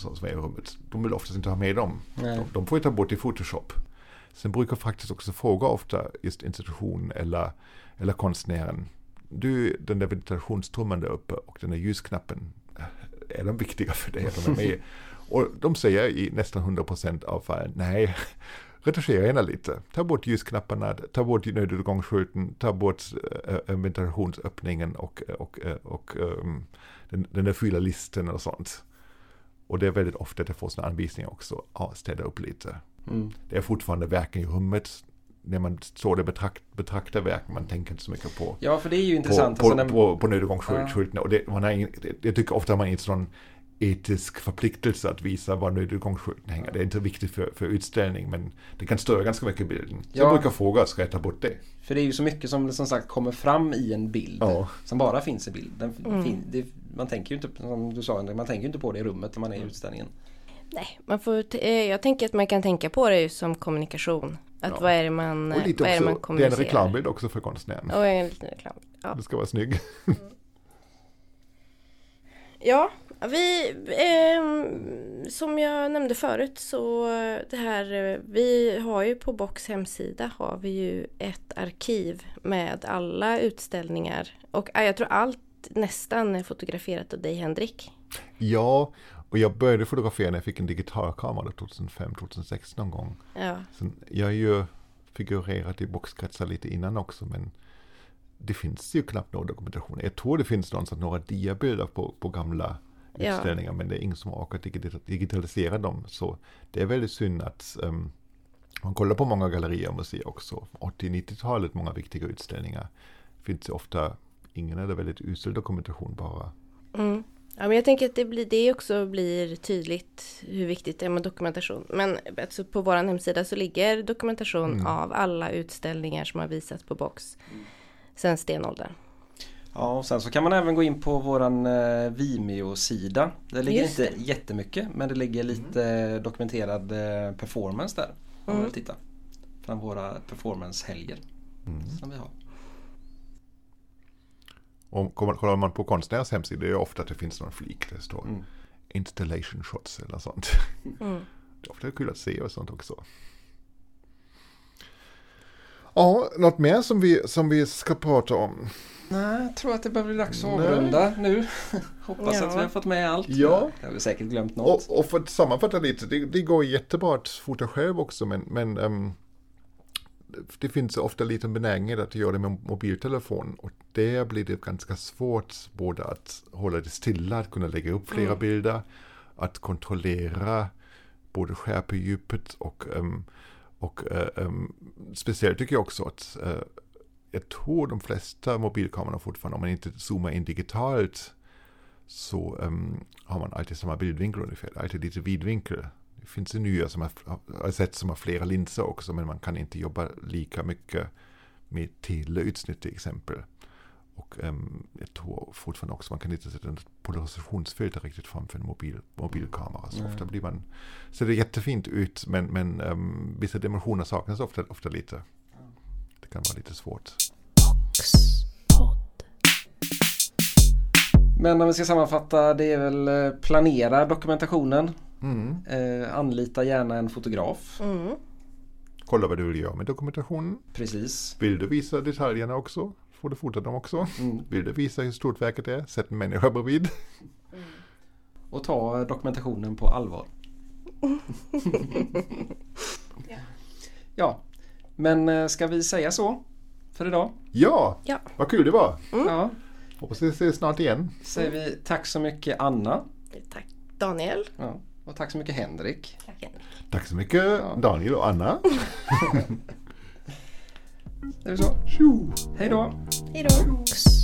som är i rummet? De vill oftast inte ha med dem. De, de får ju ta bort i Photoshop. Sen brukar faktiskt också fråga ofta just institutionen eller, eller konstnären. Du, den där ventilationstrumman där uppe och den där ljusknappen. är de viktiga för det de är med. Och de säger i nästan hundra procent av fallen, nej, retuschera gärna lite. Ta bort ljusknapparna, ta bort nödutgångsskylten, ta bort äh, ventilationsöppningen och, och, och ähm, den, den där fylla listen och sånt. Och det är väldigt ofta att jag får sådana anvisningar också, ja, städa upp lite. Mm. Det är fortfarande verken i rummet. När man står det betrakt, betraktar verk, man tänker inte så mycket på. Ja, för det är ju intressant. På, på, alltså, på, på nödutgångsskylten. Ja. Och det, man har ingen, det, jag tycker ofta att man inte har någon etisk förpliktelse att visa var nödutgångsskylten hänger. Ja. Det är inte viktigt för, för utställning, men det kan störa ganska mycket i bilden. Så ja. Jag brukar fråga, ska jag ta bort det? För det är ju så mycket som, som sagt kommer fram i en bild, ja. Som bara finns i bilden. Mm. Fin, det, man tänker ju inte, som du sa, man tänker ju inte på det i rummet när man är i utställningen. Nej, man får t- jag tänker att man kan tänka på det som kommunikation. Att ja. Vad är det man, och lite vad också, är det man kommunicerar? Det är en reklambild också för konstnären. Och en liten reklambild, ja. Det ska vara snygg. Mm. Ja, vi, eh, som jag nämnde förut så det här, vi har ju på Box hemsida har vi ju ett arkiv med alla utställningar. Och jag tror allt nästan är fotograferat av dig, Henrik. Ja, och jag började fotografera när jag fick en digital kamera tjugohundrafem tjugohundrasex någon gång. Ja. Sen, jag har ju figurerat i boxkretsar lite innan också, men det finns ju knappt någon dokumentation. Jag tror det finns någonstans några diabilder på, på gamla ja. Utställningar, men det är ingen som har orkat digitalisera dem. Så det är väldigt synd att um, man kollar på många gallerier och museer också. åttio-nittiotalet, många viktiga utställningar. Finns det ofta ingen eller väldigt usel dokumentation bara. Mm. Ja, men jag tänker att det, blir, det också blir tydligt hur viktigt det är med dokumentation. Men alltså, på vår hemsida så ligger dokumentation mm. av alla utställningar som har visats på Box sedan stenåldern. Ja, och sen så kan man även gå in på vår eh, Vimeo-sida. Det ligger Just inte det. Jättemycket, men det ligger lite mm. dokumenterad eh, performance där. Om mm. vill titta från våra performance-helger mm. som vi har. Och kollar man på konstnärens hemsida, det är ofta att det finns någon flik där det står mm. installation shots eller sånt. Mm. Det är ofta kul att se och sånt också. Ja, något mer som vi, som vi ska prata om? Nej, jag tror att det börjar bli dags att avrunda nu. Hoppas ja. Att vi har fått med allt. Ja. Jag har säkert glömt något. Och, och för att sammanfatta lite, det, det går jättebra att fota själv också, men... men um, det finns ofta lite benägenhet att göra det med mobiltelefon, och där blir det ganska svårt både att hålla det stilla, att kunna lägga upp flera mm. bilder, att kontrollera både skärpedjupet och, um, och uh, um, speciellt tycker jag också att uh, jag tror de flesta mobilkamerorna fortfarande, om man inte zoomar in digitalt så um, har man alltid samma bildvinkel ungefär, alltid lite vidvinkel. Det finns ju nya som har sett som har flera linser också, men man kan inte jobba lika mycket med teleutsnitt till exempel. Och um, jag tror fortfarande också man kan inte sätta en polarisationsfilter riktigt framför en mobil, mobilkamera. Så mm. ofta blir man, ser det jättefint ut, men, men um, vissa dimensioner saknas ofta, ofta lite. Det kan vara lite svårt. Men om vi ska sammanfatta, det är väl planera dokumentationen. Mm. Eh, anlita gärna en fotograf. Mm. Kolla vad du vill göra med dokumentationen. Precis. Vill du visa detaljerna också? Får du fota dem också? Mm. Vill du visa hur stort verket är? Sätt en människa bredvid. Mm. Och ta dokumentationen på allvar. ja. ja, men ska vi säga så för idag? Ja, ja. Vad kul det var. Mm. Ja. Hoppas vi ses snart igen. Säger vi tack så mycket Anna. Tack Daniel. Ja. Och tack så mycket Henrik. Tack, Henrik. Tack så mycket ja. Daniel och Anna. Det är så. Hej då. Hej då.